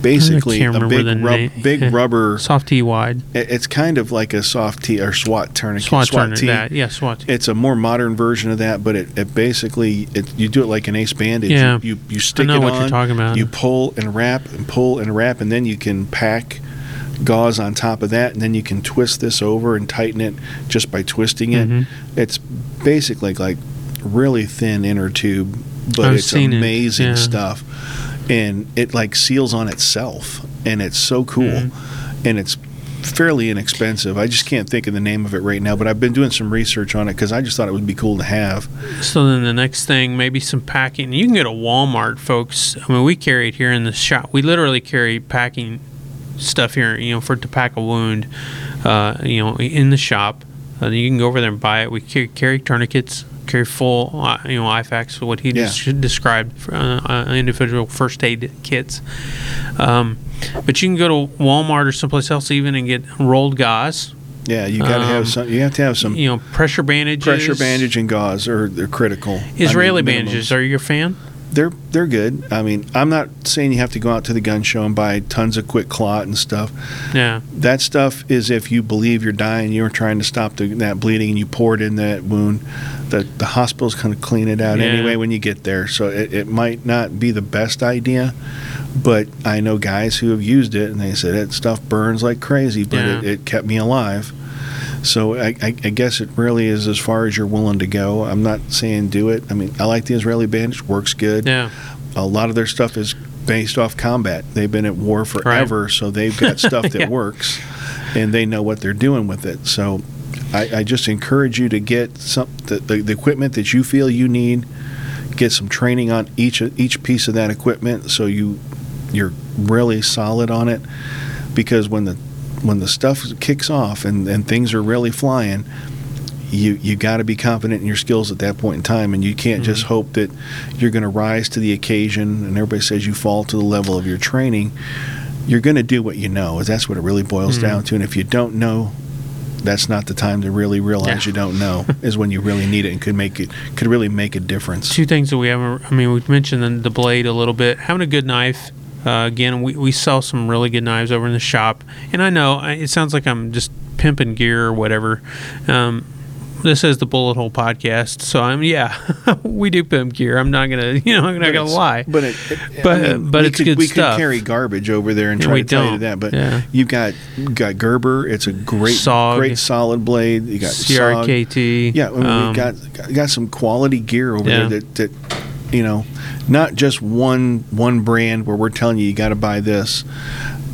basically a big, rub, big yeah. rubber... Soft T wide. It's kind of like a soft T or SWAT tourniquet. SWAT, SWAT tourniquet, that. yeah, SWAT. It's a more modern version of that, but it, it basically, it, you do it like an ace bandage. Yeah. You, you, you stick I know it what on, you're talking about. You pull and wrap and pull and wrap, and then you can pack gauze on top of that, and then you can twist this over and tighten it just by twisting it. Mm-hmm. It's basically like really thin inner tube, but I've it's amazing it. yeah. stuff. And it like seals on itself, and it's so cool, mm. and it's fairly inexpensive. I just can't think of the name of it right now, but I've been doing some research on it because I just thought it would be cool to have. So then the next thing, maybe some packing. You can go to Walmart, folks. I mean, we carry it here in the shop. We literally carry packing stuff here, you know, for to pack a wound, uh, you know, in the shop. Uh, you can go over there and buy it. We carry, carry tourniquets. Carry full, you know, I FACs, what he yeah. des- described, uh, individual first aid kits. Um, but you can go to Walmart or someplace else even and get rolled gauze. Yeah, you got to um, have some. You have to have some. You know, pressure bandages. Pressure bandage and gauze are they're critical. Israeli I mean, bandages. Minimums. Are you a fan? They're they're good. I mean, I'm not saying you have to go out to the gun show and buy tons of quick clot and stuff. Yeah. That stuff is if you believe you're dying, you're trying to stop the, that bleeding, and you pour it in that wound. The the hospital's going to clean it out yeah. anyway when you get there. So it, it might not be the best idea, but I know guys who have used it, and they said, that stuff burns like crazy, but yeah. it, it kept me alive. So I, I, I guess it really is as far as you're willing to go. I'm not saying do it. I mean, I like the Israeli bandage. Works good. Yeah. A lot of their stuff is based off combat. They've been at war forever, right. so they've got stuff that yeah. works, and they know what they're doing with it. So I, I just encourage you to get some the, the, the equipment that you feel you need. Get some training on each each piece of that equipment so you you're really solid on it, because when the When the stuff kicks off and, and things are really flying, you you got to be confident in your skills at that point in time, and you can't mm-hmm. just hope that you're going to rise to the occasion. And everybody says you fall to the level of your training. You're going to do what you know. That's what it really boils mm-hmm. down to. And if you don't know, that's not the time to really realize yeah. you don't know, is when you really need it and could make it could really make a difference. Two things that we haven't, I mean, we've mentioned the blade a little bit. Having a good knife, uh, again, we, we sell some really good knives over in the shop. And I know it sounds like I'm just pimping gear or whatever. Um, this is the Bullet Hole podcast, so I'm yeah, we do pimp gear. I'm not gonna you know I'm not gonna lie, but it, it, but I mean, but it's could, good we stuff. We could carry garbage over there and try we to don't. tell you that, but yeah. you've got you've got Gerber. It's a great Sog, great solid blade. You got C R K T. Sog. Yeah, I mean, um, we've got got some quality gear over yeah. there that, that you know, not just one one brand where we're telling you you got to buy this.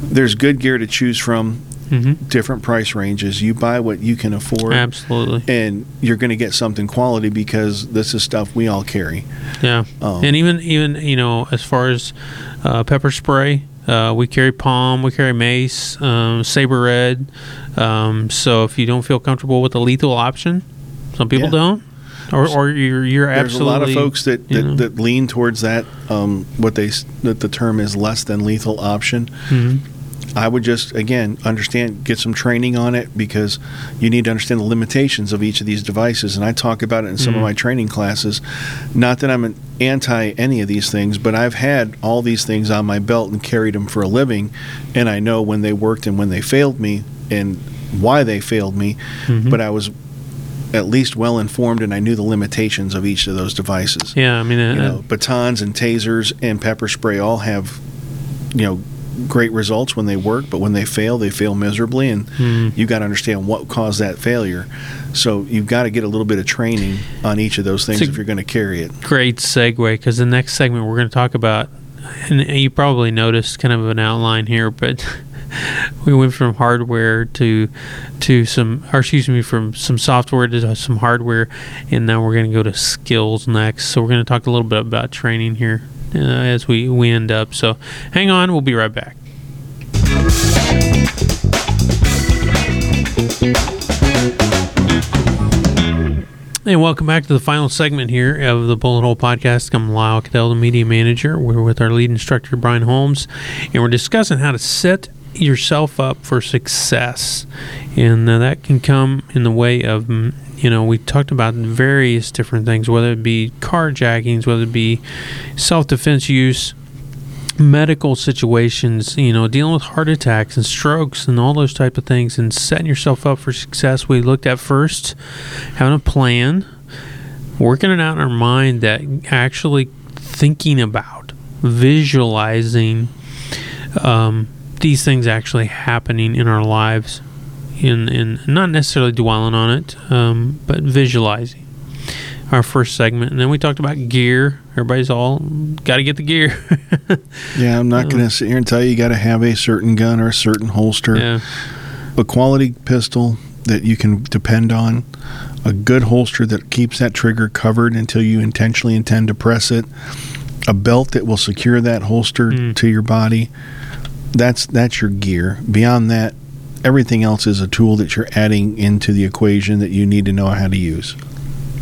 There's good gear to choose from. Mm-hmm. Different price ranges. You buy what you can afford. Absolutely. And you're going to get something quality because this is stuff we all carry. Yeah. Um, and even, even you know, as far as uh, pepper spray, uh, we carry Palm, we carry Mace, um, Saber Red. Um, so if you don't feel comfortable with the lethal option, some people yeah. don't. Or, or you're, you're There's absolutely. There's a lot of folks that, that, you know. that lean towards that. Um, what they that the term is less than lethal option. Mm-hmm. I would just, again, understand, get some training on it, because you need to understand the limitations of each of these devices. And I talk about it in some mm-hmm. of my training classes. Not that I'm an anti any of these things, but I've had all these things on my belt and carried them for a living. And I know when they worked and when they failed me and why they failed me. Mm-hmm. But I was at least well informed, and I knew the limitations of each of those devices. Yeah, I mean, uh, you know, batons and tasers and pepper spray all have, you know, great results when they work, but when they fail, they fail miserably, and mm. you got to understand what caused that failure. So you've got to get a little bit of training on each of those things if you're going to carry it. Great segue, because the next segment we're going to talk about, and you probably noticed kind of an outline here, but we went from hardware to to some, or excuse me, from some software to some hardware, and now we're going to go to skills next. So we're going to talk a little bit about training here. Uh, as we, we end up. So hang on, we'll be right back. And welcome back to the final segment here of the Bullet Hole Podcast. I'm Lyle Caddell, the media manager. We're with our lead instructor, Brian Holmes, and we're discussing how to set yourself up for success. And uh, that can come in the way of, you know, we talked about various different things, whether it be carjackings, whether it be self-defense use, medical situations, you know, dealing with heart attacks and strokes and all those type of things, and setting yourself up for success. We looked at first having a plan, working it out in our mind, that actually thinking about, visualizing um these things actually happening in our lives, in in not necessarily dwelling on it, um, but visualizing. Our first segment, and then we talked about gear. Everybody's all got to get the gear. Yeah, I'm not going to sit here and tell you you got to have a certain gun or a certain holster. Yeah. A quality pistol that you can depend on, a good holster that keeps that trigger covered until you intentionally intend to press it, a belt that will secure that holster mm. to your body. That's that's your gear. Beyond that, everything else is a tool that you're adding into the equation that you need to know how to use.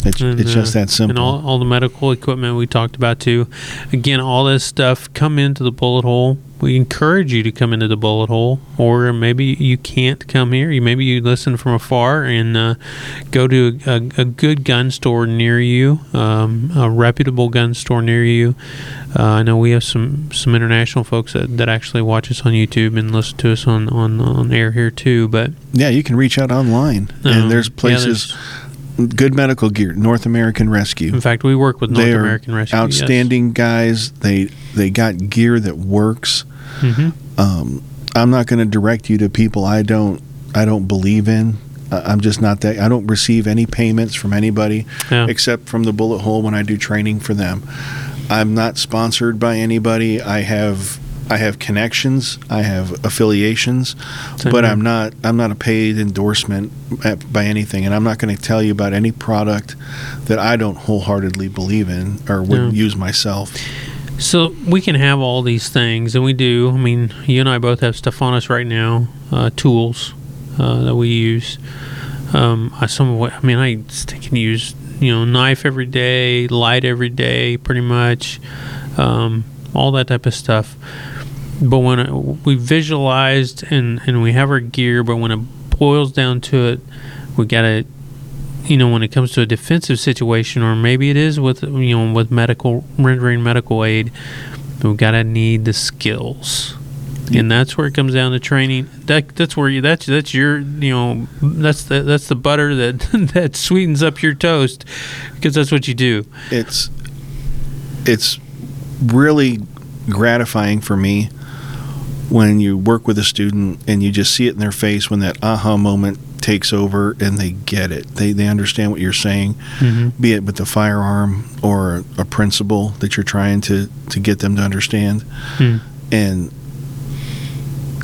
It's, and, it's just that simple. And all, all the medical equipment we talked about too. Again, all this stuff, come into the Bullet Hole. We encourage you to come into the Bullet Hole, or maybe you can't come here. You Maybe you listen from afar and uh, go to a, a, a good gun store near you, um, a reputable gun store near you. Uh, I know we have some, some international folks that, that actually watch us on YouTube and listen to us on, on, on air here too. But yeah, you can reach out online, um, and there's places... Yeah, there's, good medical gear, North American Rescue. In fact, we work with North American Rescue. They are outstanding guys. They they got gear that works. Mm-hmm. Um, I'm not going to direct you to people I don't I don't believe in. Uh, I'm just not that. I don't receive any payments from anybody yeah. except from the Bullet Hole when I do training for them. I'm not sponsored by anybody. I have. I have connections, I have affiliations, Same but here. I'm not I'm not a paid endorsement by anything, and I'm not going to tell you about any product that I don't wholeheartedly believe in or would no. use myself. So we can have all these things, and we do. I mean, you and I both have stuff on us right now, uh, tools uh, that we use. Um, I somewhat, I mean, I can use, you know, knife every day, light every day, pretty much, um, all that type of stuff. But when it, we visualized and, and we have our gear, but when it boils down to it, we got to, you know, when it comes to a defensive situation, or maybe it is with, you know, with medical, rendering medical aid, we've got to need the skills. And that's where it comes down to training. That that's where you that's that's your you know that's the that's the butter that that sweetens up your toast, because that's what you do. It's it's really gratifying for me when you work with a student and you just see it in their face when that aha moment takes over and they get it. They they understand what you're saying, mm-hmm. be it with the firearm or a principle that you're trying to to get them to understand, mm. and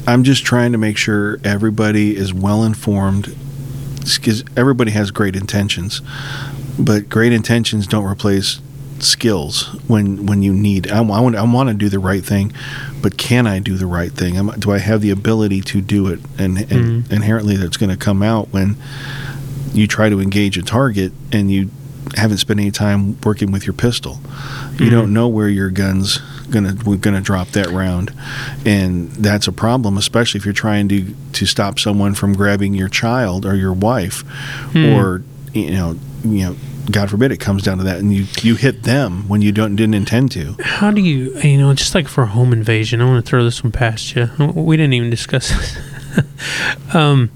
I'm just trying to make sure everybody is well informed, because everybody has great intentions, but great intentions don't replace skills when when you need. I, I want I want to do the right thing, but can I do the right thing? I'm, do I have the ability to do it? And, and mm-hmm. inherently, that's going to come out when you try to engage a target and you haven't spent any time working with your pistol. You mm-hmm. don't know where your gun's gonna we're gonna drop that round, and that's a problem, especially if you're trying to to stop someone from grabbing your child or your wife, mm. or you know you know God forbid it comes down to that, and you you hit them when you don't didn't intend to. How do you you know just like for a home invasion? I want to throw this one past you. We didn't even discuss this. um,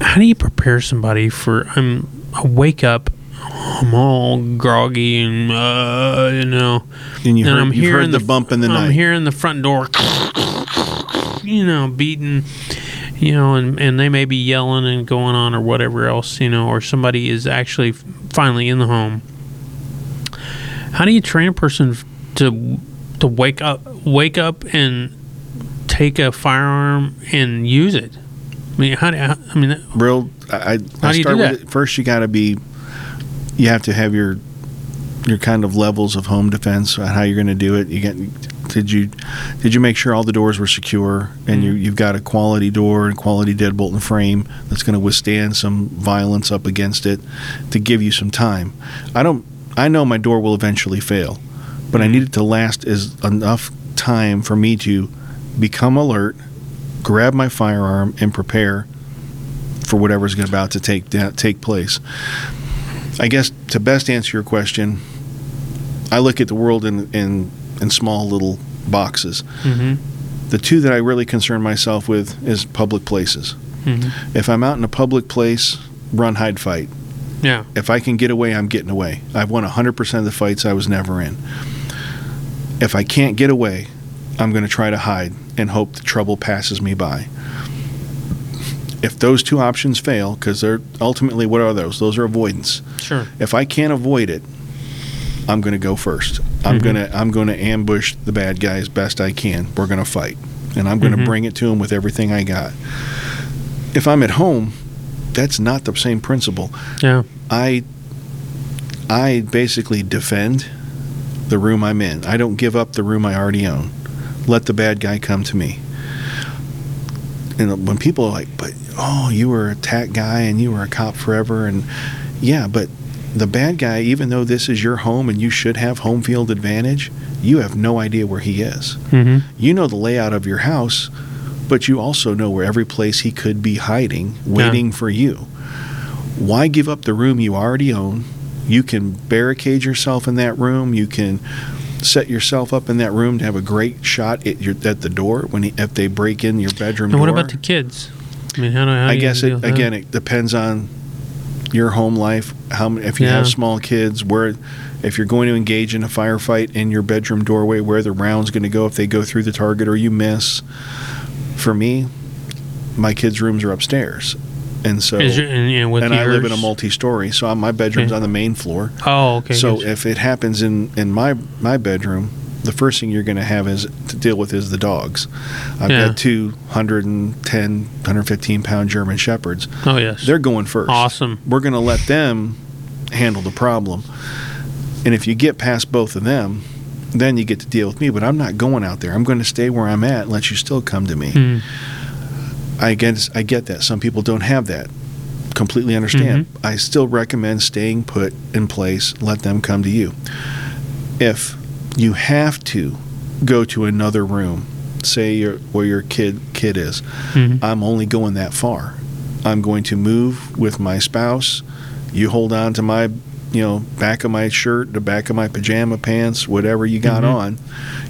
how do you prepare somebody for? I'm I wake up. I'm all groggy and uh, you know, and, you heard, and I'm you've hearing heard the, the bump in the I'm night. I'm hearing the front door, you know, beating, you know, and, and they may be yelling and going on or whatever else, you know, or somebody is actually finally in the home. How do you train a person to to wake up, wake up and take a firearm and use it? I mean, how do I, I mean? That, Real, I, I, I start with it. First, you got to be. You have to have your your kind of levels of home defense on how you're going to do it. You get, did you did you make sure all the doors were secure and mm-hmm. you, you've got a quality door and quality deadbolt and frame that's going to withstand some violence up against it to give you some time. I don't. I know my door will eventually fail, but mm-hmm. I need it to last as enough time for me to become alert, grab my firearm, and prepare for whatever's about to take take place. I guess to best answer your question, I look at the world in in, in small little boxes. Mm-hmm. The two that I really concern myself with is public places. Mm-hmm. If I'm out in a public place, run, hide, fight. Yeah. If I can get away, I'm getting away. I've won one hundred percent of the fights I was never in. If I can't get away, I'm going to try to hide and hope the trouble passes me by. If those two options fail, because they're ultimately, what are those? Those are avoidance. Sure. If I can't avoid it, I'm going to go first. I'm mm-hmm. going to I'm going to ambush the bad guys best I can. We're going to fight, and I'm going to mm-hmm. bring it to them with everything I got. If I'm at home, that's not the same principle. Yeah. I I basically defend the room I'm in. I don't give up the room I already own. Let the bad guy come to me. And when people are like, but, oh, you were a tac guy and you were a cop forever. And, yeah, but the bad guy, even though this is your home and you should have home field advantage, you have no idea where he is. Mm-hmm. You know the layout of your house, but you also know where every place he could be hiding, waiting yeah. for you. Why give up the room you already own? You can barricade yourself in that room. You can set yourself up in that room to have a great shot at, your, at the door when he, if they break in your bedroom door. And what door. About the kids? I mean, how do, how I do guess you it, again, it depends on your home life. How if you yeah. have small kids, where if you're going to engage in a firefight in your bedroom doorway, where the round's going to go if they go through the target or you miss. For me, my kids' rooms are upstairs. And so, Is your, and, yeah, with and I live in a multi-story, so my bedroom's okay. on the main floor. Oh, okay. So gotcha. If it happens in, in my my bedroom, the first thing you're going to have is to deal with is the dogs. I've yeah. got two one hundred ten, one hundred fifteen pound German Shepherds. Oh yes, they're going first. Awesome. We're going to let them handle the problem, and if you get past both of them, then you get to deal with me. But I'm not going out there. I'm going to stay where I'm at and let you still come to me. Mm. I guess I get that some people don't have that. completely understand. Mm-hmm. I still recommend staying put in place. Let them come to you. If you have to go to another room, say your where your kid kid is, mm-hmm. I'm only going that far. I'm going to move with my spouse. You hold on to my, you know, back of my shirt, the back of my pajama pants, whatever you got mm-hmm. on.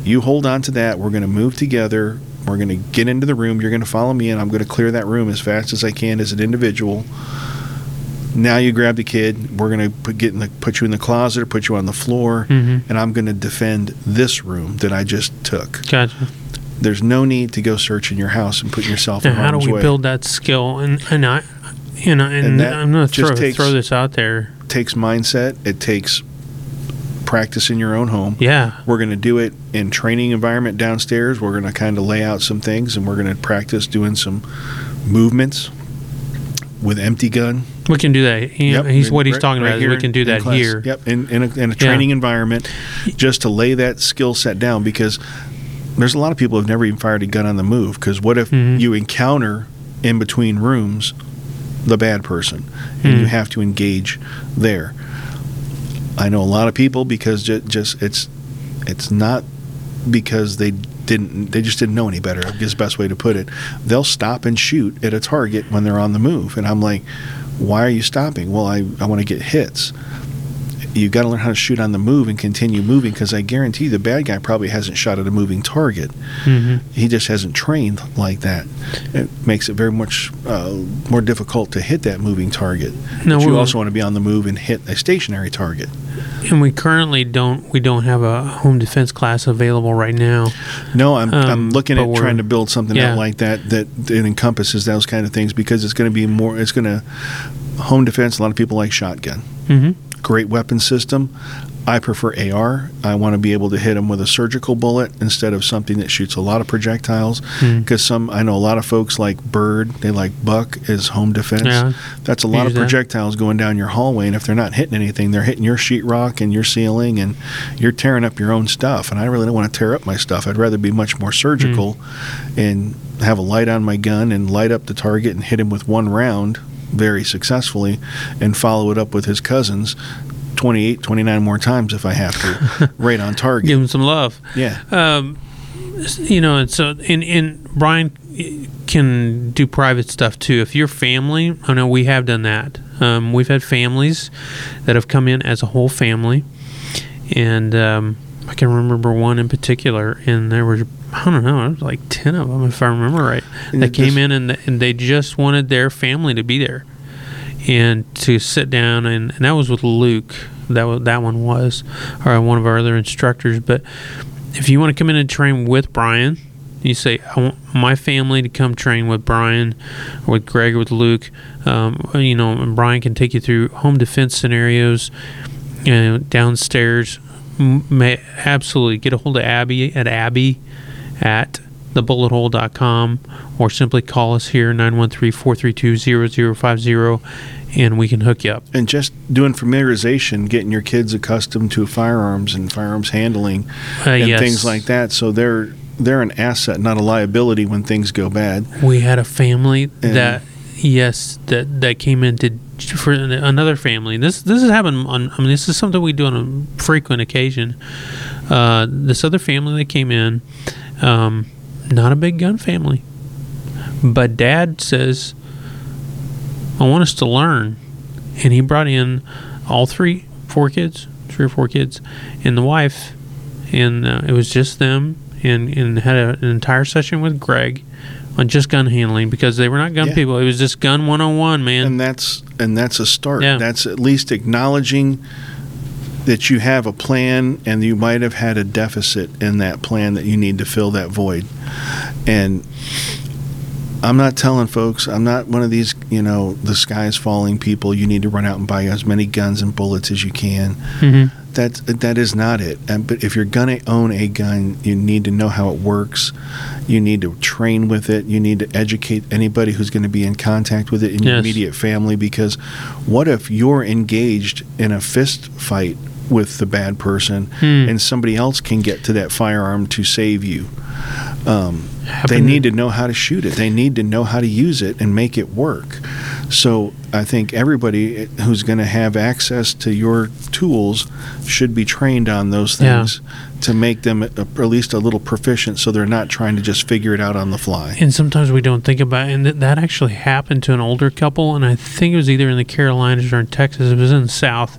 You hold on to that. We're going to move together. We're going to get into the room. You're going to follow me in. I'm going to clear that room as fast as I can as an individual. Now you grab the kid. We're going to put, get in the, put you in the closet or put you on the floor, mm-hmm. and I'm going to defend this room that I just took. Gotcha. There's no need to go searching your house and putting yourself now in harm's way. How do we way. build that skill? And, and, I, you know, and, and I'm going to throw, takes, throw this out there. It takes mindset. It takes practice in your own home. Yeah. We're going to do it in training environment downstairs. We're going to kind of lay out some things, and we're going to practice doing some movements with empty gun. We can do that. He, yep. He's what he's talking right, about. Right is we can do in, that in here. Yep, in, in, a, in a training yeah. environment, just to lay that skill set down, because there's a lot of people who've never even fired a gun on the move, because what if mm-hmm. you encounter in between rooms the bad person, and mm-hmm. you have to engage there. I know a lot of people because just, just it's it's not because they didn't they just didn't know any better. I guess the best way to put it, they'll stop and shoot at a target when they're on the move, and I'm like, why are you stopping? Well, I I want to get hits. You got to learn how to shoot on the move and continue moving, because I guarantee the bad guy probably hasn't shot at a moving target. Mm-hmm. He just hasn't trained like that. It makes it very much uh, more difficult to hit that moving target. No, but you also want to be on the move and hit a stationary target. And we currently don't we don't have a home defense class available right now. No, I'm um, I'm looking at trying to build something yeah. out like that, that it encompasses those kind of things, because it's going to be more. It's going to home defense. A lot of people like shotgun. Mm-hmm. Great weapon system. I prefer A R. I want to be able to hit them with a surgical bullet instead of something that shoots a lot of projectiles. Because mm. some, I know a lot of folks like bird. They like buck as home defense. Yeah, that's a lot of projectiles that. going down your hallway, and if they're not hitting anything, they're hitting your sheetrock and your ceiling, and you're tearing up your own stuff. And I really don't want to tear up my stuff. I'd rather be much more surgical mm. and have a light on my gun and light up the target and hit him with one round very successfully, and follow it up with his cousins twenty-eight, twenty-nine more times if I have to, right on target. Give him some love. Yeah. Um, you know, and so, and, and Brian can do private stuff too. If your family, I know we have done that. Um, we've had families that have come in as a whole family, and um, I can remember one in particular, and there was, I don't know, it was like ten of them, if I remember right. They came in, and, and they just wanted their family to be there and to sit down. And, and that was with Luke. That was, that one was, or one of our other instructors. But if you want to come in and train with Brian, you say, I want my family to come train with Brian, or with Greg, or with Luke. Um, you know, and Brian can take you through home defense scenarios, you know, downstairs. May, absolutely. Get a hold of Abby at Abby. at the bullet hole dot com, or simply call us here, nine one three, four three two, zero zero five zero, and we can hook you up. And just doing familiarization, getting your kids accustomed to firearms and firearms handling uh, and yes. things like that, so they're they're an asset, not a liability when things go bad. We had a family and that yes that that came into for another family. This this has happened on, I mean, this is something we do on a frequent occasion. Uh, this other family that came in, Um, not a big gun family, but Dad says, I want us to learn. And he brought in all three, four kids, three or four kids, and the wife, and uh, it was just them, and, and had a, an entire session with Greg on just gun handling, because they were not gun yeah. people. It was just gun one oh one, man. And that's, and that's a start. Yeah. That's at least acknowledging that you have a plan, and you might have had a deficit in that plan that you need to fill that void. And I'm not telling folks, I'm not one of these, you know, the sky is falling people, you need to run out and buy as many guns and bullets as you can. Mm-hmm. That, that is not it. And, but if you're going to own a gun, you need to know how it works. You need to train with it. You need to educate anybody who's going to be in contact with it in yes. your immediate family, because what if you're engaged in a fist fight with the bad person, hmm. and somebody else can get to that firearm to save you? Um, they need to know how to shoot it. They need to know how to use it and make it work. So I think everybody who's going to have access to your tools should be trained on those things yeah. to make them at least a little proficient, so they're not trying to just figure it out on the fly. And sometimes we don't think about it. And th- that actually happened to an older couple, and I think it was either in the Carolinas or in Texas. It was in the South.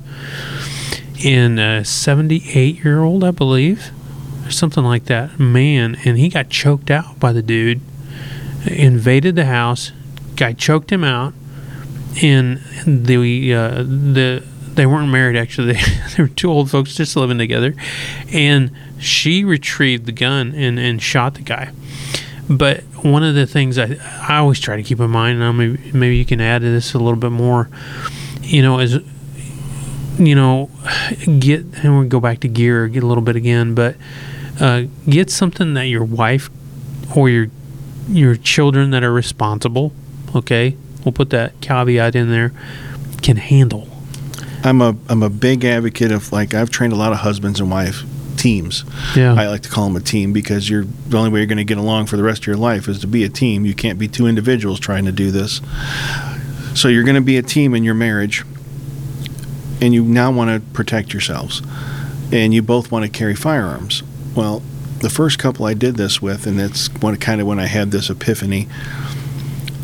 In a seventy-eight-year-old, I believe, or something like that, man, and he got choked out by the dude, invaded the house, guy choked him out, and the uh, the they weren't married, actually. They, they were two old folks just living together, and she retrieved the gun and, and shot the guy. But one of the things I, I always try to keep in mind, and maybe, maybe you can add to this a little bit more, you know, is... You know, get, and we'll go back to gear, get a little bit again, but uh, get something that your wife or your your children that are responsible, okay, we'll put that caveat in there, can handle. I'm a I'm a big advocate of, like, I've trained a lot of husbands and wife teams. Yeah. I like to call them a team, because you're the only way you're going to get along for the rest of your life is to be a team. You can't be two individuals trying to do this. So you're going to be a team in your marriage. And you now want to protect yourselves, and you both want to carry firearms. Well, the first couple I did this with, and that's when, kind of when I had this epiphany,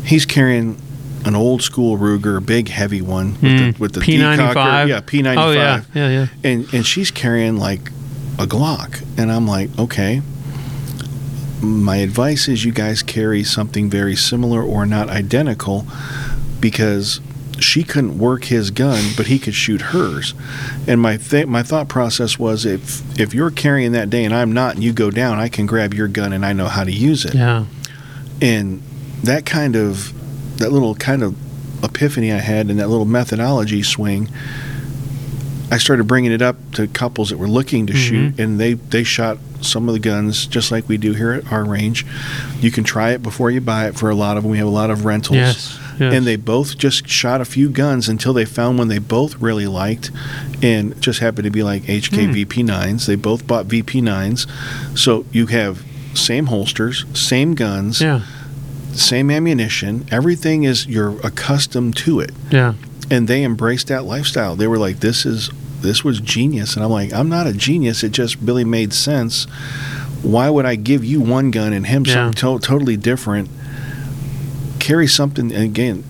he's carrying an old school Ruger, a big heavy one, with mm, the, with the P ninety-five. Decocker. Yeah, P ninety-five. Oh, yeah, yeah, yeah. And, and she's carrying, like, a Glock. And I'm like, okay, my advice is you guys carry something very similar or not identical, because... she couldn't work his gun, but he could shoot hers. And my th- my thought process was, if if you're carrying that day and I'm not, and you go down, I can grab your gun and I know how to use it. Yeah. And that kind of that little kind of epiphany I had, and that little methodology swing, I started bringing it up to couples that were looking to mm-hmm. shoot, and they, they shot some of the guns just like we do here at our range. You can try it before you buy it for a lot of them. We have a lot of rentals. Yes, yes. And they both just shot a few guns until they found one they both really liked, and just happened to be like H K mm. V P nines. They both bought V P nines. So you have same holsters, same guns, yeah. same ammunition. Everything is, you're accustomed to it. Yeah. And they embraced that lifestyle. They were like, this is This was genius. And I'm like, I'm not a genius. It just really made sense. Why would I give you one gun and him yeah. something to- totally different? Carry something, and again,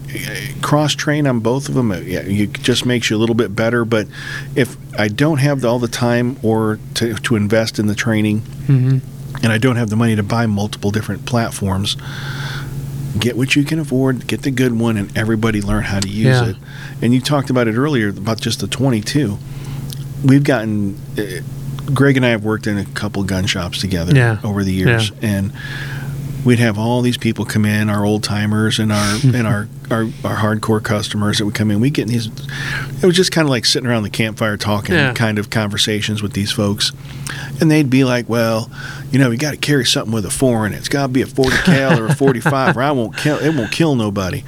cross-train on both of them. It just makes you a little bit better. But if I don't have all the time or to, to invest in the training, mm-hmm. and I don't have the money to buy multiple different platforms, get what you can afford, get the good one, and everybody learn how to use yeah. it. And you talked about it earlier, about just the twenty-two. We've gotten uh, Greg and I have worked in a couple gun shops together yeah. over the years, yeah. and we'd have all these people come in, our old timers and our and our, our, our hardcore customers that would come in. We get in these. It was just kind of like sitting around the campfire talking yeah. kind of conversations with these folks, and they'd be like, "Well, you know, you got to carry something with a four in it. It's got to be a forty cal or a forty-five, or I won't kill. It won't kill nobody."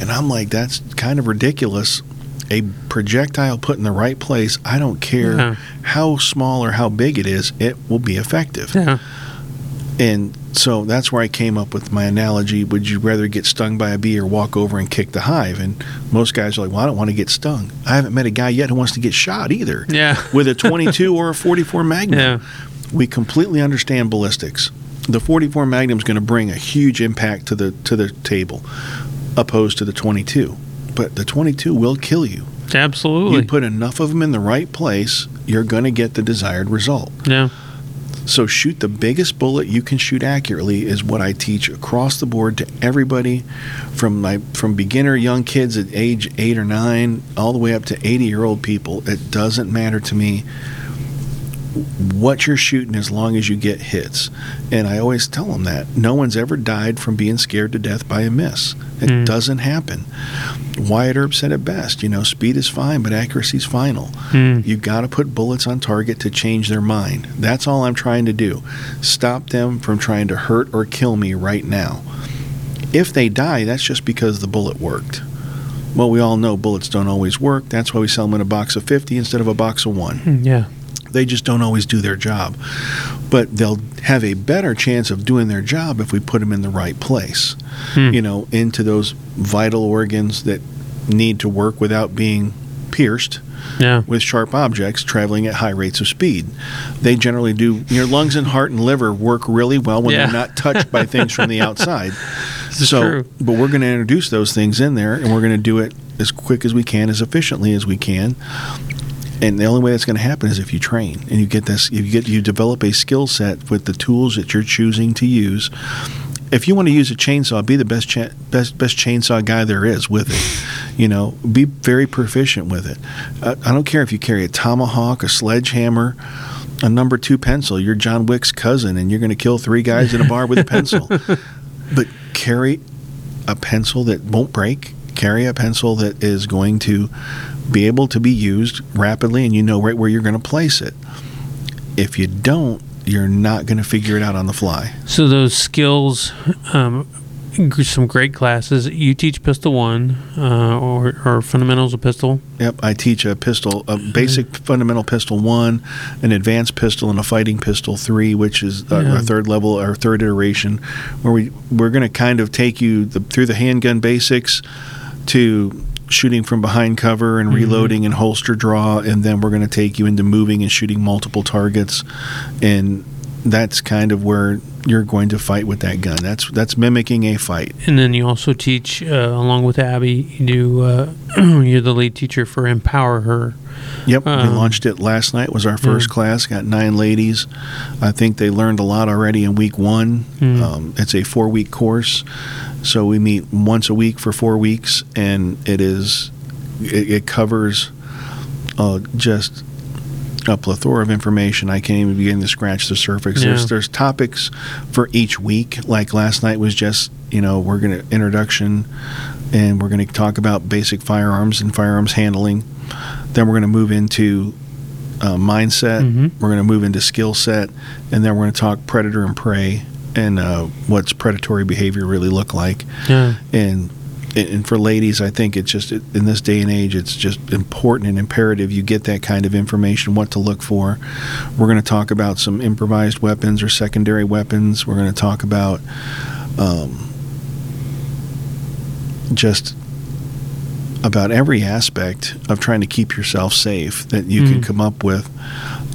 And I'm like, "That's kind of ridiculous." A projectile put in the right place, I don't care yeah. how small or how big it is, it will be effective. Yeah. And so that's where I came up with my analogy, would you rather get stung by a bee or walk over and kick the hive? And most guys are like, well, I don't want to get stung. I haven't met a guy yet who wants to get shot either yeah. with a twenty-two or a forty-four Magnum. Yeah. We completely understand ballistics. The forty-four Magnum is going to bring a huge impact to the to the table opposed to the twenty-two. But the twenty-two will kill you. Absolutely. You put enough of them in the right place, you're going to get the desired result. Yeah. So shoot the biggest bullet you can shoot accurately is what I teach across the board to everybody, from my from beginner young kids at age eight or nine all the way up to eighty-year-old people. It doesn't matter to me what you're shooting as long as you get hits. And I always tell them that. No one's ever died from being scared to death by a miss. It mm. doesn't happen. Wyatt Earp said it best. You know, speed is fine, but accuracy's final. Mm. You've got to put bullets on target to change their mind. That's all I'm trying to do. Stop them from trying to hurt or kill me right now. If they die, that's just because the bullet worked. Well, we all know bullets don't always work. That's why we sell them in a box of fifty instead of a box of one. Yeah. They just don't always do their job. But they'll have a better chance of doing their job if we put them in the right place, hmm. you know, into those vital organs that need to work without being pierced yeah. with sharp objects traveling at high rates of speed. They generally do. Your lungs and heart and liver work really well when yeah. they're not touched by things from the outside. This so, is true. But we're going to introduce those things in there, and we're going to do it as quick as we can, as efficiently as we can. And the only way that's going to happen is if you train and you get this, you get you develop a skill set with the tools that you're choosing to use. If you want to use a chainsaw, be the best cha- best best chainsaw guy there is with it. You know, be very proficient with it. Uh, I don't care if you carry a tomahawk, a sledgehammer, a number two pencil. You're John Wick's cousin, and you're going to kill three guys in a bar with a pencil. But carry a pencil that won't break. Carry a pencil that is going to be able to be used rapidly, and you know right where you're going to place it. If you don't, you're not going to figure it out on the fly. So those skills, um, some great classes. You teach Pistol One uh, or, or Fundamentals of Pistol? Yep, I teach a pistol, a basic mm-hmm. fundamental Pistol One, an advanced pistol, and a fighting pistol Three, which is uh, yeah. our third level, our third iteration, where we we're going to kind of take you the, through the handgun basics to shooting from behind cover and reloading mm-hmm. and holster draw, and then we're going to take you into moving and shooting multiple targets, and that's kind of where you're going to fight with that gun. That's that's mimicking a fight. And then you also teach, uh, along with Abby, you do, uh, you're the lead teacher for Empower Her. Yep, um, we launched it last night. It was our first mm-hmm. class. Got nine ladies. I think they learned a lot already in week one. Mm-hmm. Um, it's a four-week course, so we meet once a week for four weeks, and it is it, it covers uh, just a plethora of information. I can't even begin to scratch the surface. Yeah. There's, there's topics for each week. Like last night was just, you know, we're going to introduction, and we're going to talk about basic firearms and firearms handling. Then we're going to move into uh, mindset. Mm-hmm. We're going to move into skill set, and then we're going to talk predator and prey and uh, what's predatory behavior really look like. Yeah. And And for ladies, I think it's just, in this day and age, it's just important and imperative you get that kind of information, what to look for. We're going to talk about some improvised weapons or secondary weapons. We're going to talk about um, just about every aspect of trying to keep yourself safe that you mm-hmm. can come up with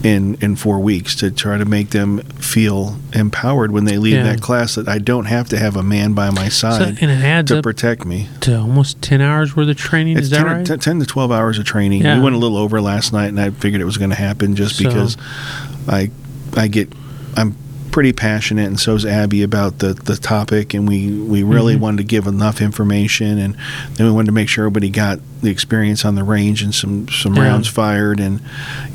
in, in four weeks to try to make them feel empowered when they leave yeah. that class, that I don't have to have a man by my side so, and it adds to up protect me. To almost ten hours worth of training, it's is that ten, right? ten to twelve hours of training. Yeah. We went a little over last night, and I figured it was going to happen just so. because I I get I'm pretty passionate, and so's Abby, about the, the topic, and we, we really mm-hmm. wanted to give enough information, and then we wanted to make sure everybody got the experience on the range and some, some yeah. rounds fired, and,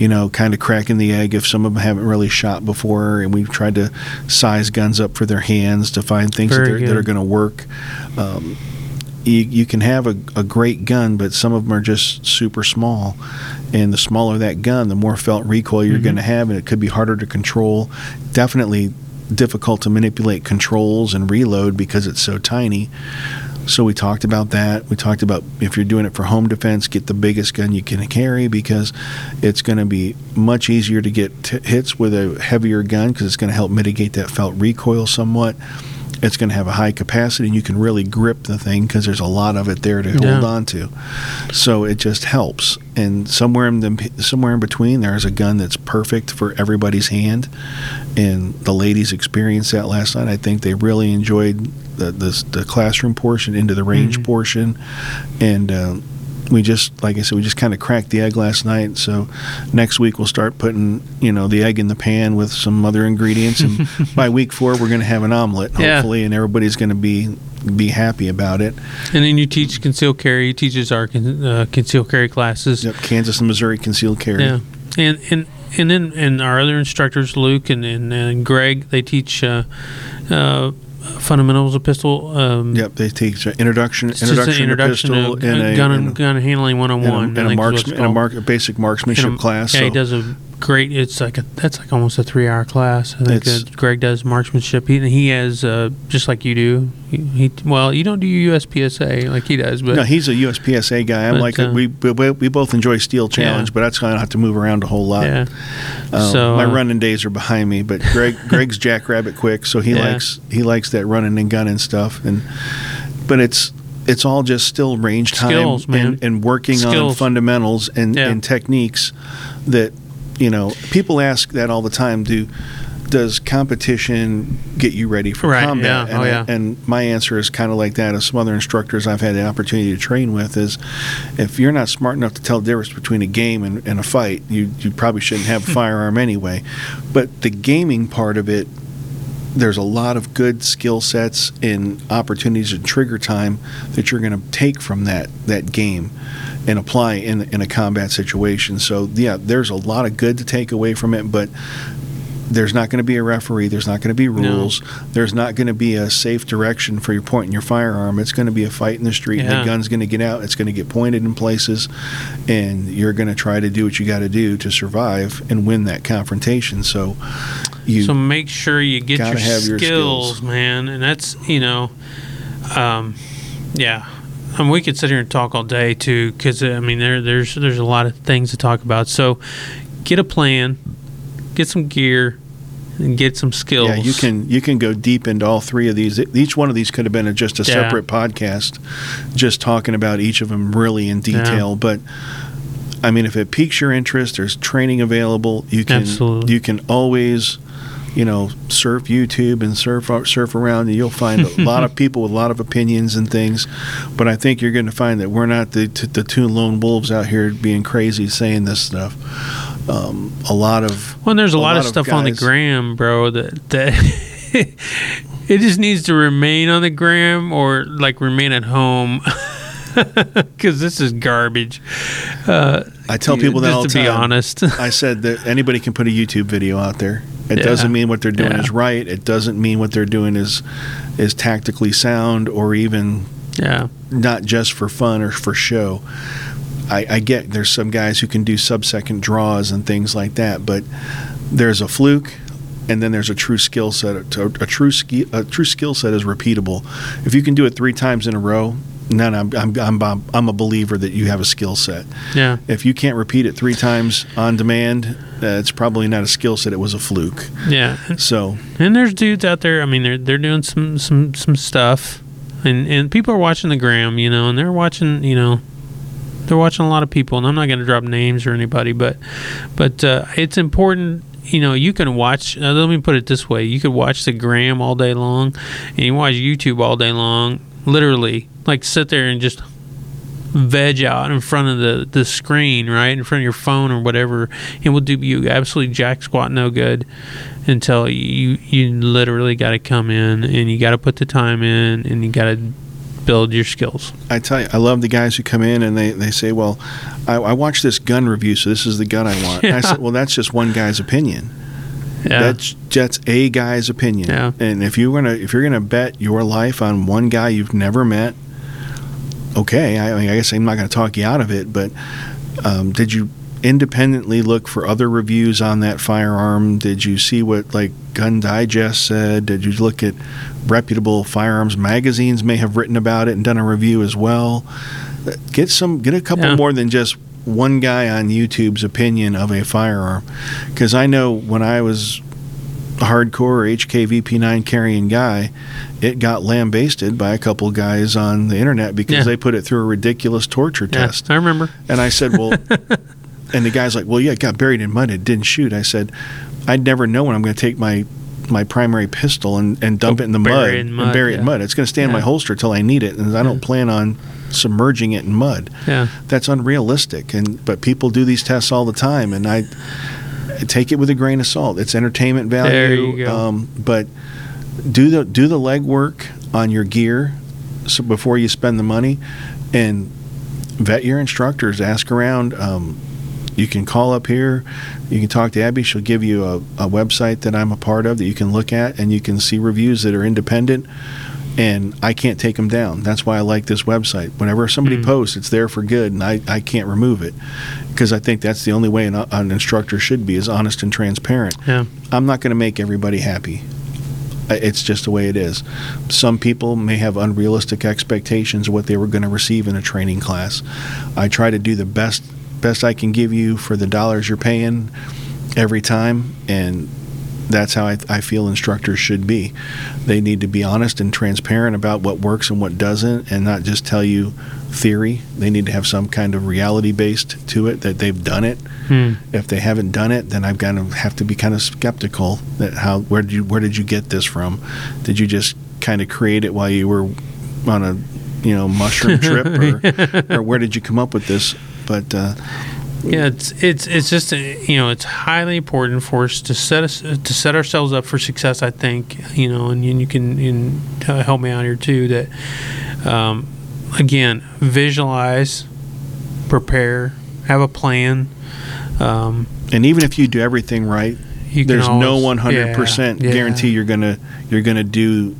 you know, kind of cracking the egg if some of them haven't really shot before, and we've tried to size guns up for their hands to find things that are, that are going to work. Um, you, you can have a, a great gun, but some of them are just super small. And the smaller that gun, the more felt recoil you're mm-hmm. going to have, and it could be harder to control. Definitely difficult to manipulate controls and reload because it's so tiny. So we talked about that. We talked about if you're doing it for home defense, get the biggest gun you can carry, because it's going to be much easier to get t- hits with a heavier gun, because it's going to help mitigate that felt recoil somewhat. It's going to have a high capacity, and you can really grip the thing because there's a lot of it there to yeah. hold on to. So it just helps. And somewhere in the, somewhere in between, there's a gun that's perfect for everybody's hand. And the ladies experienced that last night. I think they really enjoyed the, the, the classroom portion into the range mm-hmm. portion. And um, we just, like I said, we just kind of cracked the egg last night. So next week we'll start putting, you know, the egg in the pan with some other ingredients. And by week four, we're going to have an omelet, hopefully, yeah. and everybody's going to be be happy about it. And then you teach concealed carry. You teach our uh, concealed carry classes. Yep, Kansas and Missouri concealed carry. Yeah, and and and then and our other instructors, Luke and and, and Greg, they teach. Uh, uh, Fundamentals of Pistol. Um, yep, they teach uh, introduction, introduction, introduction to pistol, to, and a, gun, and a, gun handling one on one, and a, and a, marks, and a mark, basic marksmanship and a, class. Yeah, so he does a great. It's like a, that's like almost a three-hour class. I think that Greg does marksmanship. He he has uh, just like you do. He, he well, you don't do your U S P S A like he does, but no, he's a U S P S A guy. I'm but, like uh, we, we we both enjoy Steel Challenge, yeah. but that's why I don't have to move around a whole lot. Yeah. Uh, so my uh, running days are behind me, but Greg Greg's jackrabbit quick, so he yeah. likes he likes that running and gunning stuff. And but it's. It's all just still range time Skills, and, and working Skills. on fundamentals and, yeah. and techniques that, you know, people ask that all the time. Do does competition get you ready for right, combat? Yeah. And, oh, yeah. and my answer is kind of like that. As some other instructors I've had the opportunity to train with is, if you're not smart enough to tell the difference between a game and, and a fight, you, you probably shouldn't have a firearm anyway. But the gaming part of it, there's a lot of good skill sets and opportunities in trigger time that you're going to take from that, that game and apply in in a combat situation. So, yeah, there's a lot of good to take away from it, but there's not going to be a referee. There's not going to be rules. No. There's not going to be a safe direction for your pointing your firearm. It's going to be a fight in the street, yeah. and the gun's going to get out. It's going to get pointed in places, and you're going to try to do what you got to do to survive and win that confrontation. So you so make sure you get your, have skills, your skills, man. And that's, you know, um, yeah. I mean, we could sit here and talk all day, too, because, I mean, there there's there's a lot of things to talk about. So get a plan. Get some gear and get some skills. Yeah, you can you can go deep into all three of these. Each one of these could have been a, just a yeah. separate podcast, just talking about each of them really in detail. Yeah. But I mean, if it piques your interest, there's training available. You can Absolutely. you can always, you know, surf YouTube and surf surf around, and you'll find a lot of people with a lot of opinions and things. But I think you're going to find that we're not the the two lone wolves out here being crazy saying this stuff. Um, a lot of well, there's a, a lot, lot of stuff guys. on the gram, bro. That that it just needs to remain on the gram or like remain at home because this is garbage. Uh, I tell people that all the time. To be honest, I said that anybody can put a YouTube video out there. It yeah. doesn't mean what they're doing yeah. is right. It doesn't mean what they're doing is is tactically sound or even yeah. not just for fun or for show. I, I get there's some guys who can do sub-second draws and things like that, but there's a fluke, and then there's a true skill set. A, a true ski, a true skill set is repeatable. If you can do it three times in a row, no, no, I'm I'm I'm a believer that you have a skill set. Yeah. If you can't repeat it three times on demand, uh, it's probably not a skill set. It was a fluke. Yeah. So. And there's dudes out there. I mean, they're they're doing some some some stuff, and and people are watching the gram, you know, and they're watching, you know. They're watching a lot of people, and I'm not going to drop names or anybody, but but uh, it's important. You know, you can watch. Uh, let me put it this way: you could watch the gram all day long, and you watch YouTube all day long. Literally, like sit there and just veg out in front of the, the screen, right in front of your phone or whatever, and will do you absolutely jack squat no good until you you literally got to come in and you got to put the time in and you got to. Build your skills. I tell you, I love the guys who come in and they, they say, well, I, I watched this gun review, so this is the gun I want. yeah. And I said, well, that's just one guy's opinion. Yeah. That's that's a guy's opinion. Yeah. And if you're gonna if you're gonna bet your life on one guy you've never met, okay, I, I guess I'm not gonna talk you out of it, but um, did you independently look for other reviews on that firearm? Did you see what like Gun Digest said? Did you look at reputable firearms magazines may have written about it and done a review as well? Get some, get a couple yeah. more than just one guy on YouTube's opinion of a firearm. Because I know when I was a hardcore H K V P nine carrying guy, it got lambasted by a couple guys on the internet because yeah. they put it through a ridiculous torture yeah, test. I remember. And I said, well. And the guy's like, well, yeah, it got buried in mud. It didn't shoot. I said, I'd never know when I'm going to take my, my primary pistol and, and dump oh, it in the mud, in mud and bury yeah. it in mud. It's going to stay in yeah. my holster till I need it, and I don't yeah. plan on submerging it in mud. Yeah. That's unrealistic. And But people do these tests all the time, and I, I take it with a grain of salt. It's entertainment value. There you go. Um, but do the, do the legwork on your gear so before you spend the money, and vet your instructors. Ask around. Um, You can call up here. You can talk to Abby. She'll give you a, a website that I'm a part of that you can look at, and you can see reviews that are independent, and I can't take them down. That's why I like this website. Whenever somebody mm. posts, it's there for good, and I, I can't remove it. because I think that's the only way an, an instructor should be, is honest and transparent. Yeah. I'm not going to make everybody happy. It's just the way it is. Some people may have unrealistic expectations of what they were going to receive in a training class. I try to do the best best I can give you for the dollars you're paying every time, and that's how I, I feel instructors should be. They need to be honest and transparent about what works and what doesn't, and not just tell you theory. They need to have some kind of reality based to it, that they've done it. Hmm. If they haven't done it, then I've got to have to be kind of skeptical. That how where did you where did you get this from? Did you just kind of create it while you were on a you know mushroom trip, or, or where did you come up with this? But uh, yeah, it's it's it's just you know it's highly important for us to set us to set ourselves up for success. I think you know, and, and you can and, uh, help me out here too. That um, again, visualize, prepare, have a plan, um, and even if you do everything right, you there's can always, no one hundred percent guarantee yeah. you're gonna you're gonna do.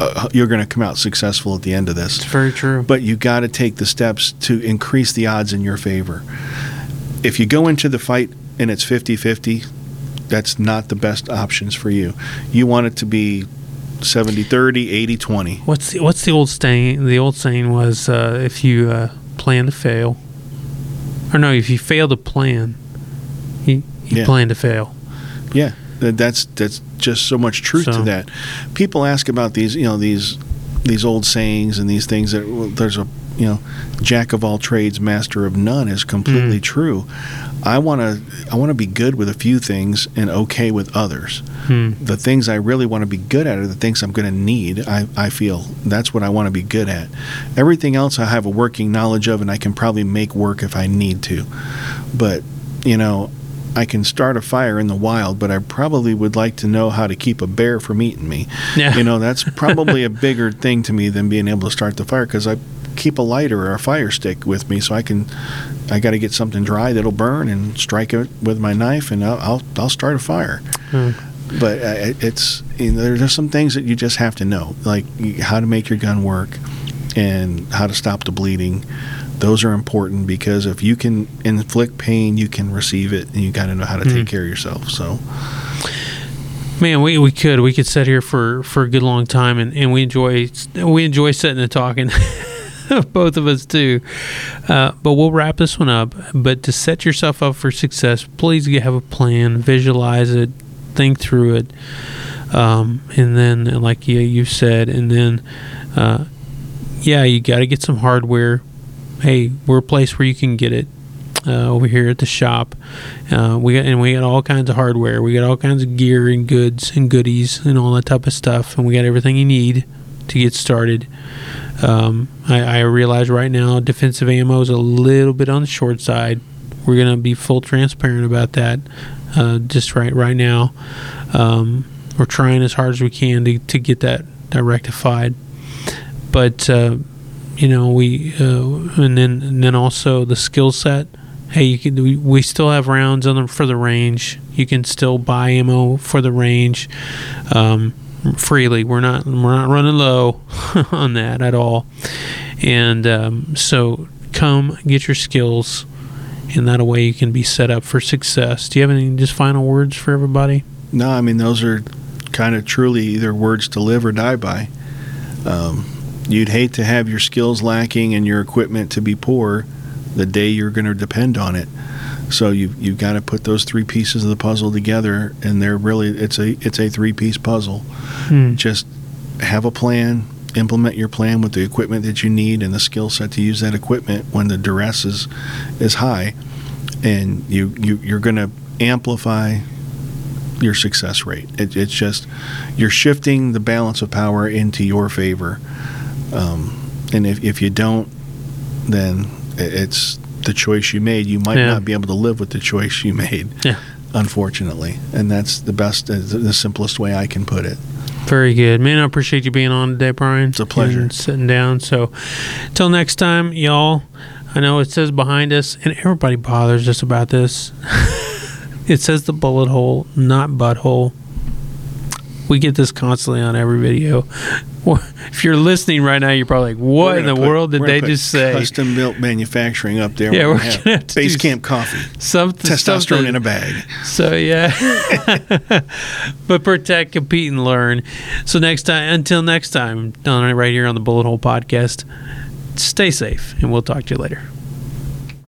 Uh, you're going to come out successful at the end of this. It's very true. But you got to take the steps to increase the odds in your favor. If you go into the fight and it's fifty-fifty, that's not the best options for you. You want it to be seventy-thirty, eighty-twenty. What's the, what's the old saying? The old saying was uh, if you uh, plan to fail, or no, if you fail to plan, you, you yeah. plan to fail. Yeah. That's that's just so much truth so. to that. People ask about these, you know, these these old sayings and these things that well, there's a you know, jack of all trades, master of none is completely mm. true. I wanna I wanna be good with a few things and okay with others. Mm. The things I really want to be good at are the things I'm going to need. I I feel that's what I want to be good at. Everything else I have a working knowledge of, and I can probably make work if I need to. But you know. I can start a fire in the wild, but I probably would like to know how to keep a bear from eating me. Yeah. You know, that's probably a bigger thing to me than being able to start the fire, because I keep a lighter or a fire stick with me, so I can. I got to get something dry that'll burn and strike it with my knife, and I'll I'll, I'll start a fire. Hmm. But it's you know, there's some things that you just have to know, like how to make your gun work and how to stop the bleeding. Those are important, because if you can inflict pain, you can receive it, and you got to know how to mm. take care of yourself. So, man, we, we could we could sit here for, for a good long time, and, and we enjoy we enjoy sitting and talking, both of us too. Uh, but we'll wrap this one up. But to set yourself up for success, please have a plan, visualize it, think through it, um, and then, like you you said, and then, uh, yeah, you got to get some hardware. Hey, we're a place where you can get it uh, over here at the shop. Uh, we got, and we got all kinds of hardware. We got all kinds of gear and goods and goodies and all that type of stuff. And we got everything you need to get started. Um, I, I realize right now defensive ammo is a little bit on the short side. We're going to be full transparent about that uh, just right right now. Um, we're trying as hard as we can to, to get that, that rectified. But... Uh, You know, we uh, and then and then also the skill set. Hey, you can we, we still have rounds on them for the range. You can still buy ammo for the range um, freely. We're not we're not running low on that at all. And um, so come get your skills, and that way you can be set up for success. Do you have any just final words for everybody? No, I mean those are kind of truly either words to live or die by. Um, You'd hate to have your skills lacking and your equipment to be poor the day you're going to depend on it. So you've, you've got to put those three pieces of the puzzle together, and they're really it's a it's a three-piece puzzle. Hmm. Just have a plan, implement your plan with the equipment that you need and the skill set to use that equipment when the duress is, is high, and you, you, you're going to amplify your success rate. It, it's just you're shifting the balance of power into your favor. Um, and if if you don't, then it's the choice you made. You might yeah. not be able to live with the choice you made, yeah. unfortunately. And that's the best, uh, the simplest way I can put it. Very good. Man, I appreciate you being on today, Brian. It's a pleasure. And sitting down. So till next time, y'all, I know it says behind us, and everybody bothers us about this. It says the bullet hole, not butthole. We get this constantly on every video. If you're listening right now, you're probably like, what in the put, world did they just say? Custom Built Manufacturing up there. Yeah, we're, we're going to have Base Camp Coffee. Something, Testosterone something. in a bag. So, yeah. But protect, compete, and learn. So next time, until next time, right here on the Bullet Hole Podcast, stay safe, and we'll talk to you later.